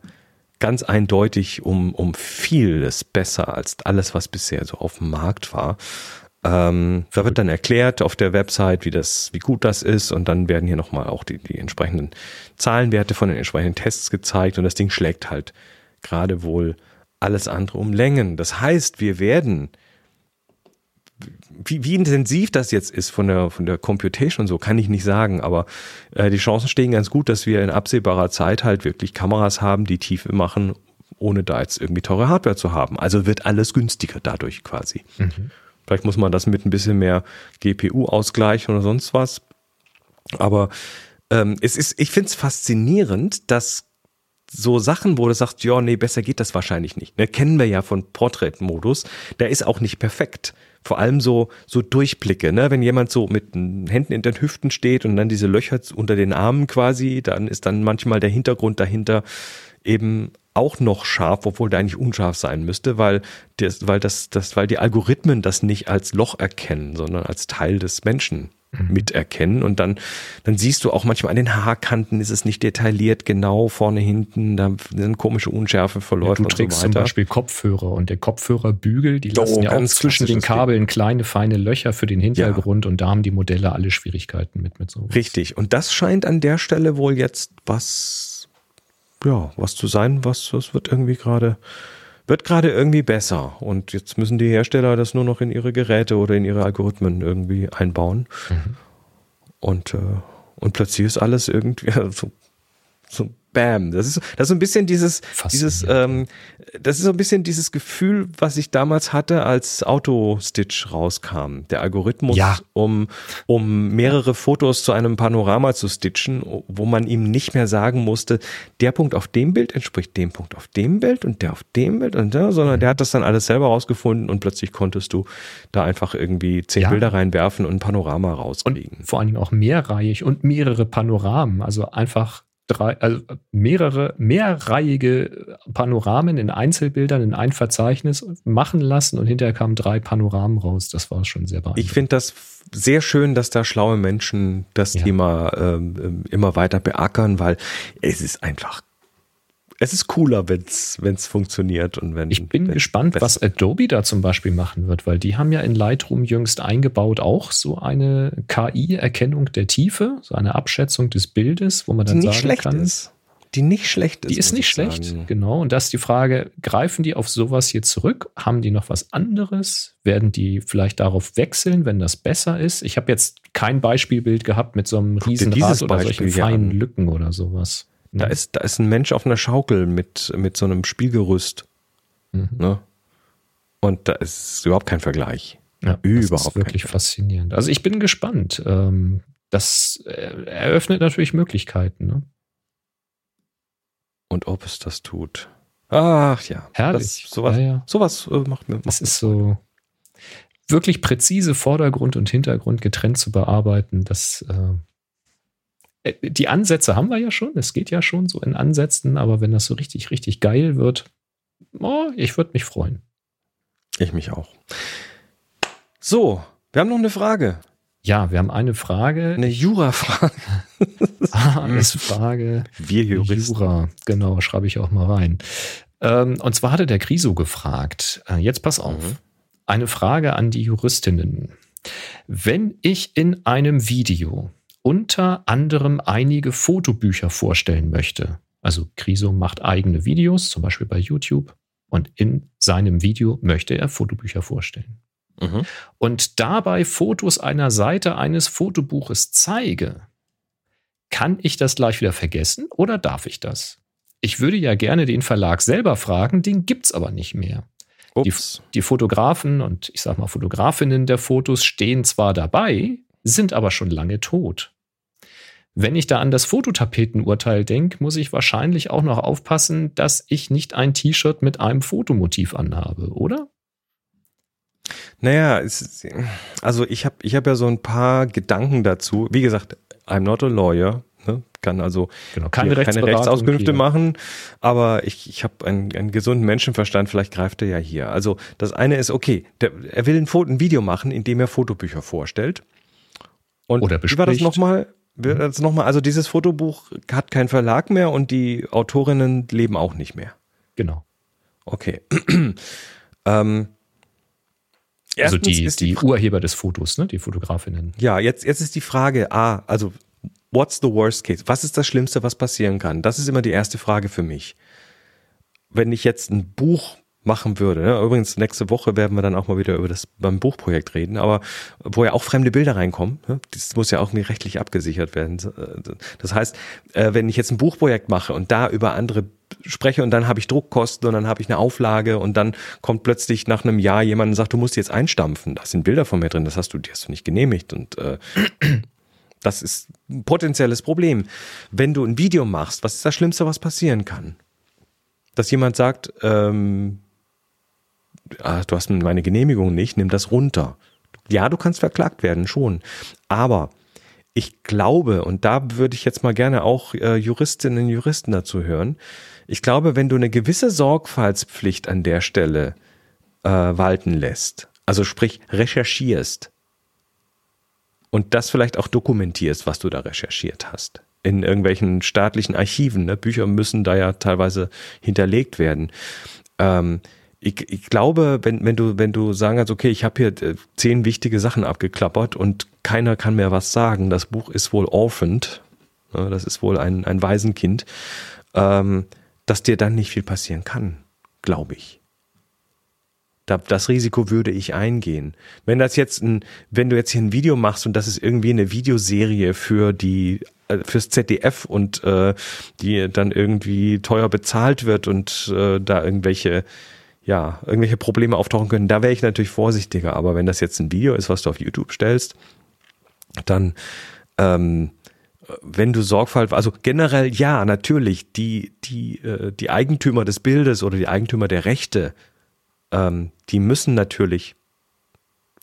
ganz eindeutig um, um vieles besser als alles, was bisher so auf dem Markt war. Ähm, da wird dann erklärt auf der Website, wie das, wie gut das ist und dann werden hier nochmal auch die, die entsprechenden Zahlenwerte von den entsprechenden Tests gezeigt und das Ding schlägt halt gerade wohl alles andere um Längen. Das heißt, wir werden, wie, wie intensiv das jetzt ist von der, von der Computation und so, kann ich nicht sagen, aber äh, die Chancen stehen ganz gut, dass wir in absehbarer Zeit halt wirklich Kameras haben, die Tiefe machen, ohne da jetzt irgendwie teure Hardware zu haben. Also wird alles günstiger dadurch quasi. Mhm. Vielleicht muss man das mit ein bisschen mehr G P U ausgleichen oder sonst was. Aber ähm, es ist, ich finde es faszinierend, dass so Sachen, wo du sagst, ja, nee, besser geht das wahrscheinlich nicht. Ne? Kennen wir ja von Portrait-Modus. Der ist auch nicht perfekt. Vor allem so, so Durchblicke, ne? Wenn jemand so mit den Händen in den Hüften steht und dann diese Löcher unter den Armen quasi, dann ist dann manchmal der Hintergrund dahinter eben auch noch scharf, obwohl der eigentlich unscharf sein müsste, weil das, weil das, das, weil die Algorithmen das nicht als Loch erkennen, sondern als Teil des Menschen mhm. miterkennen. Und dann, dann siehst du auch manchmal an den Haarkanten ist es nicht detailliert genau, vorne, hinten, da sind komische Unschärfe verläuft. Ja, du trägst und so weiter. Zum Beispiel Kopfhörer und der Kopfhörerbügel, die lassen oh, ja auch zwischen den Kabeln kleine, feine Löcher für den Hintergrund ja. und da haben die Modelle alle Schwierigkeiten mit, mit sowas. Richtig. Und das scheint an der Stelle wohl jetzt was, ja, was zu sein, was, was wird irgendwie gerade, wird gerade irgendwie besser. Und jetzt müssen die Hersteller das nur noch in ihre Geräte oder in ihre Algorithmen irgendwie einbauen. Mhm. Und, äh, und plötzlich ist alles irgendwie so, so bam. Das ist, das ist ein bisschen dieses, dieses, ähm, das ist so ein bisschen dieses Gefühl, was ich damals hatte, als Auto-Stitch rauskam. Der Algorithmus, ja. um, um mehrere Fotos zu einem Panorama zu stitchen, wo man ihm nicht mehr sagen musste, der Punkt auf dem Bild entspricht dem Punkt auf dem Bild und der auf dem Bild und der, sondern mhm. der hat das dann alles selber rausgefunden und plötzlich konntest du da einfach irgendwie zehn ja. Bilder reinwerfen und ein Panorama rauskriegen. Und vor allen Dingen auch mehrreihig und mehrere Panoramen, also einfach Drei, also mehrere, mehrreihige Panoramen in Einzelbildern in ein Verzeichnis machen lassen und hinterher kamen drei Panoramen raus. Das war schon sehr beeindruckend. Ich finde das sehr schön, dass da schlaue Menschen das ja. Thema ähm, immer weiter beackern, weil es ist einfach, es ist cooler, wenn es funktioniert. Und wenn ich bin gespannt, besser. Was Adobe da zum Beispiel machen wird, weil die haben ja in Lightroom jüngst eingebaut auch so eine K I-Erkennung der Tiefe, so eine Abschätzung des Bildes, wo man dann sagen kann. Die nicht schlecht ist. Die nicht schlecht ist. Die ist nicht schlecht, genau. Und das ist die Frage, greifen die auf sowas hier zurück? Haben die noch was anderes? Werden die vielleicht darauf wechseln, wenn das besser ist? Ich habe jetzt kein Beispielbild gehabt mit so einem Riesenrad oder solchen feinen Lücken oder sowas. Da ist, da ist ein Mensch auf einer Schaukel mit, mit so einem Spielgerüst. Mhm. Ne? Und da ist überhaupt kein Vergleich. Ja, überhaupt das ist wirklich faszinierend. Also ich bin gespannt. Das eröffnet natürlich Möglichkeiten. Ne? Und ob es das tut. Ach ja. Herrlich. Das, sowas, ja, ja. sowas macht mir macht Das ist so wirklich präzise Vordergrund und Hintergrund getrennt zu bearbeiten. Das die Ansätze haben wir ja schon. Es geht ja schon so in Ansätzen. Aber wenn das so richtig, richtig geil wird, oh, ich würde mich freuen. Ich mich auch. So, wir haben noch eine Frage. Ja, wir haben eine Frage. Eine Jura-Frage. Ah, eine Frage. Wir Juristen. Jura, genau, schreibe ich auch mal rein. Und zwar hatte der Griso gefragt, jetzt pass auf, eine Frage an die Juristinnen. Wenn ich in einem Video unter anderem einige Fotobücher vorstellen möchte, also Griso macht eigene Videos, zum Beispiel bei YouTube, und in seinem Video möchte er Fotobücher vorstellen. Mhm. Und dabei Fotos einer Seite eines Fotobuches zeige, kann ich das gleich wieder vergessen oder darf ich das? Ich würde ja gerne den Verlag selber fragen, den gibt's aber nicht mehr. Die, die Fotografen und ich sag mal Fotografinnen der Fotos stehen zwar dabei, sind aber schon lange tot. Wenn ich da an das Fototapetenurteil denke, muss ich wahrscheinlich auch noch aufpassen, dass ich nicht ein T-Shirt mit einem Fotomotiv anhabe, oder? Naja, es, also ich habe ich hab ja so ein paar Gedanken dazu. Wie gesagt, I'm not a lawyer, ne? Kann also genau, keine, keine Rechtsauskünfte machen, aber ich, ich habe einen, einen gesunden Menschenverstand, vielleicht greift er ja hier. Also das eine ist, okay, der, er will ein, Foto, ein Video machen, in dem er Fotobücher vorstellt. Und oder bespricht. Wie war das nochmal? Das noch mal, also dieses Fotobuch hat keinen Verlag mehr und die Autorinnen leben auch nicht mehr. Genau. Okay. ähm, Also die, die, die Urheber des Fotos, ne? Die Fotografinnen. Ja, jetzt, jetzt ist die Frage, ah, also what's the worst case? Was ist das Schlimmste, was passieren kann? Das ist immer die erste Frage für mich. Wenn ich jetzt ein Buch machen würde, ne? Übrigens nächste Woche werden wir dann auch mal wieder über das beim Buchprojekt reden, aber wo ja auch fremde Bilder reinkommen, ne? Das muss ja auch irgendwie rechtlich abgesichert werden. Das heißt, wenn ich jetzt ein Buchprojekt mache und da über andere spreche und dann habe ich Druckkosten und dann habe ich eine Auflage und dann kommt plötzlich nach einem Jahr jemand und sagt, du musst jetzt einstampfen, da sind Bilder von mir drin, das hast du, die hast du nicht genehmigt und äh, das ist ein potenzielles Problem. Wenn du ein Video machst, was ist das Schlimmste, was passieren kann? Dass jemand sagt, ähm, ah, du hast meine Genehmigung nicht, nimm das runter. Ja, du kannst verklagt werden, schon, aber ich glaube, und da würde ich jetzt mal gerne auch äh, Juristinnen und Juristen dazu hören, ich glaube, wenn du eine gewisse Sorgfaltspflicht an der Stelle äh, walten lässt, also sprich recherchierst und das vielleicht auch dokumentierst, was du da recherchiert hast, in irgendwelchen staatlichen Archiven, ne? Bücher müssen da ja teilweise hinterlegt werden, ähm, Ich, ich glaube, wenn, wenn du, wenn du sagen kannst, okay, ich habe hier zehn wichtige Sachen abgeklappert und keiner kann mehr was sagen, das Buch ist wohl orphaned, das ist wohl ein, ein Waisenkind, ähm, dass dir dann nicht viel passieren kann, glaube ich. Da, das Risiko würde ich eingehen. Wenn das jetzt ein, wenn du jetzt hier ein Video machst und das ist irgendwie eine Videoserie für die fürs Z D F und äh, die dann irgendwie teuer bezahlt wird und äh, da irgendwelche ja, irgendwelche Probleme auftauchen können, da wäre ich natürlich vorsichtiger. Aber wenn das jetzt ein Video ist, was du auf YouTube stellst, dann, ähm, wenn du sorgfalt, also generell ja, natürlich, die, die, äh, die Eigentümer des Bildes oder die Eigentümer der Rechte, ähm, die müssen natürlich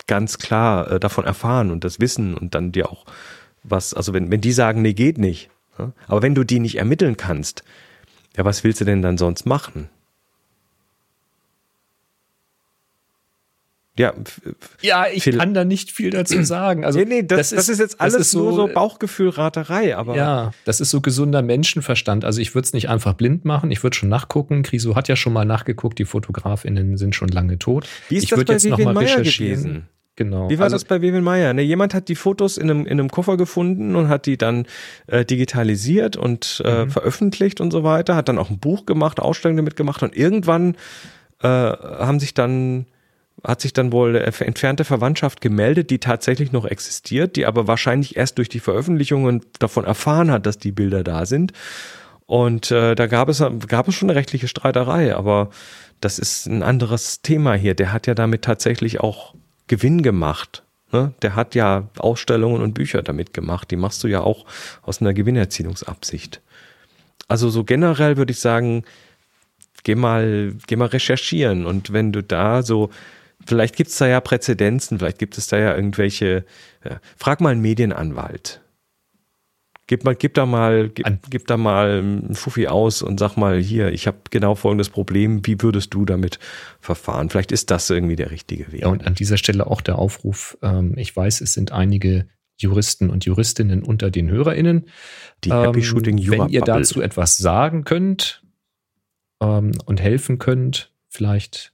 ganz klar äh, davon erfahren und das wissen und dann dir auch was, also wenn, wenn die sagen, nee, geht nicht, ja? Aber wenn du die nicht ermitteln kannst, ja, was willst du denn dann sonst machen? Ja, ja, ich viel. kann da nicht viel dazu sagen. Also, nee, nee, das, das, ist, das ist jetzt alles ist so, nur so Bauchgefühlraterei. Aber ja, das ist so gesunder Menschenverstand. Also ich würde es nicht einfach blind machen. Ich würde schon nachgucken. Griso hat ja schon mal nachgeguckt. Die Fotografinnen sind schon lange tot. Wie ist ich das bei jetzt Vivian Maier gewesen? Genau. Wie war also, das bei Vivian Maier? Ne, jemand hat die Fotos in einem, in einem Koffer gefunden und hat die dann äh, digitalisiert und äh, mhm. veröffentlicht und so weiter. Hat dann auch ein Buch gemacht, Ausstellungen damit gemacht. Und irgendwann äh, haben sich dann... hat sich dann wohl entfernte Verwandtschaft gemeldet, die tatsächlich noch existiert, die aber wahrscheinlich erst durch die Veröffentlichungen davon erfahren hat, dass die Bilder da sind. Und äh, da gab es, gab es schon eine rechtliche Streiterei, aber das ist ein anderes Thema hier. Der hat ja damit tatsächlich auch Gewinn gemacht. Ne? Der hat ja Ausstellungen und Bücher damit gemacht. Die machst du ja auch aus einer Gewinnerzielungsabsicht. Also so generell würde ich sagen, geh mal, geh mal recherchieren. Und wenn du da so vielleicht gibt es da ja Präzedenzen, vielleicht gibt es da ja irgendwelche, ja, frag mal einen Medienanwalt. Gib mal, gib da mal, gib, gib da mal einen Fuffi aus und sag mal, hier, ich habe genau folgendes Problem, wie würdest du damit verfahren? Vielleicht ist das irgendwie der richtige Weg. Ja, und an dieser Stelle auch der Aufruf, ähm, ich weiß, es sind einige Juristen und Juristinnen unter den HörerInnen. Die ähm, Happy Shooting Jura Bubble. Wenn ihr dazu etwas sagen könnt ähm, und helfen könnt, vielleicht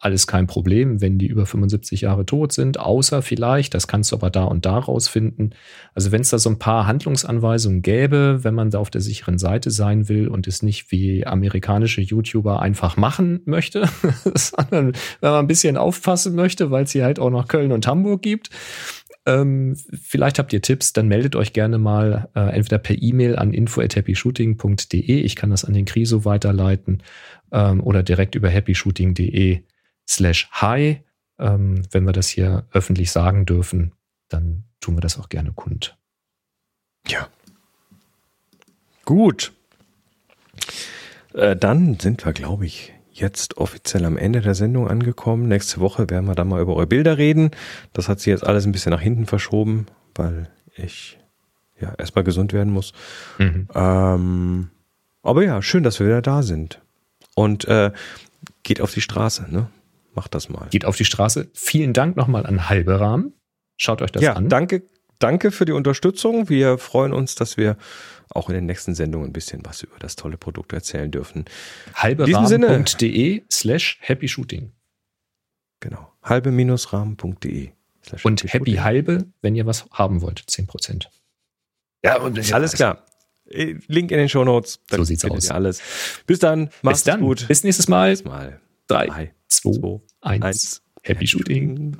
alles kein Problem, wenn die über fünfundsiebzig Jahre tot sind, außer vielleicht, das kannst du aber da und da rausfinden. Also wenn es da so ein paar Handlungsanweisungen gäbe, wenn man da auf der sicheren Seite sein will und es nicht wie amerikanische YouTuber einfach machen möchte, sondern wenn man ein bisschen aufpassen möchte, weil es hier halt auch noch Köln und Hamburg gibt, ähm, vielleicht habt ihr Tipps, dann meldet euch gerne mal äh, entweder per E-Mail an info at happyshooting punkt de, ich kann das an den Kriso weiterleiten, ähm, oder direkt über happyshooting.de slash hi. Ähm, wenn wir das hier öffentlich sagen dürfen, dann tun wir das auch gerne kund. Ja. Gut. Äh, dann sind wir, glaube ich, jetzt offiziell am Ende der Sendung angekommen. Nächste Woche werden wir dann mal über eure Bilder reden. Das hat sich jetzt alles ein bisschen nach hinten verschoben, weil ich ja erstmal gesund werden muss. Mhm. Ähm, aber ja, schön, dass wir wieder da sind. Und äh, geht auf die Straße, ne? Macht das mal. Geht auf die Straße. Vielen Dank nochmal an Halbe Rahmen. Schaut euch das ja an. Ja, danke, danke für die Unterstützung. Wir freuen uns, dass wir auch in den nächsten Sendungen ein bisschen was über das tolle Produkt erzählen dürfen. halberahmen.de slash happyshooting. Genau. halbe-rahmen.de slash Und happy halbe, wenn ihr was haben wollt. zehn Prozent. Ja, und alles weiß. Klar. Link in den Shownotes. So sieht's aus. Alles. Bis dann. Macht's Bis dann. gut. Bis nächstes Mal. Bis nächstes Mal. drei, zwei, eins. Happy Shooting.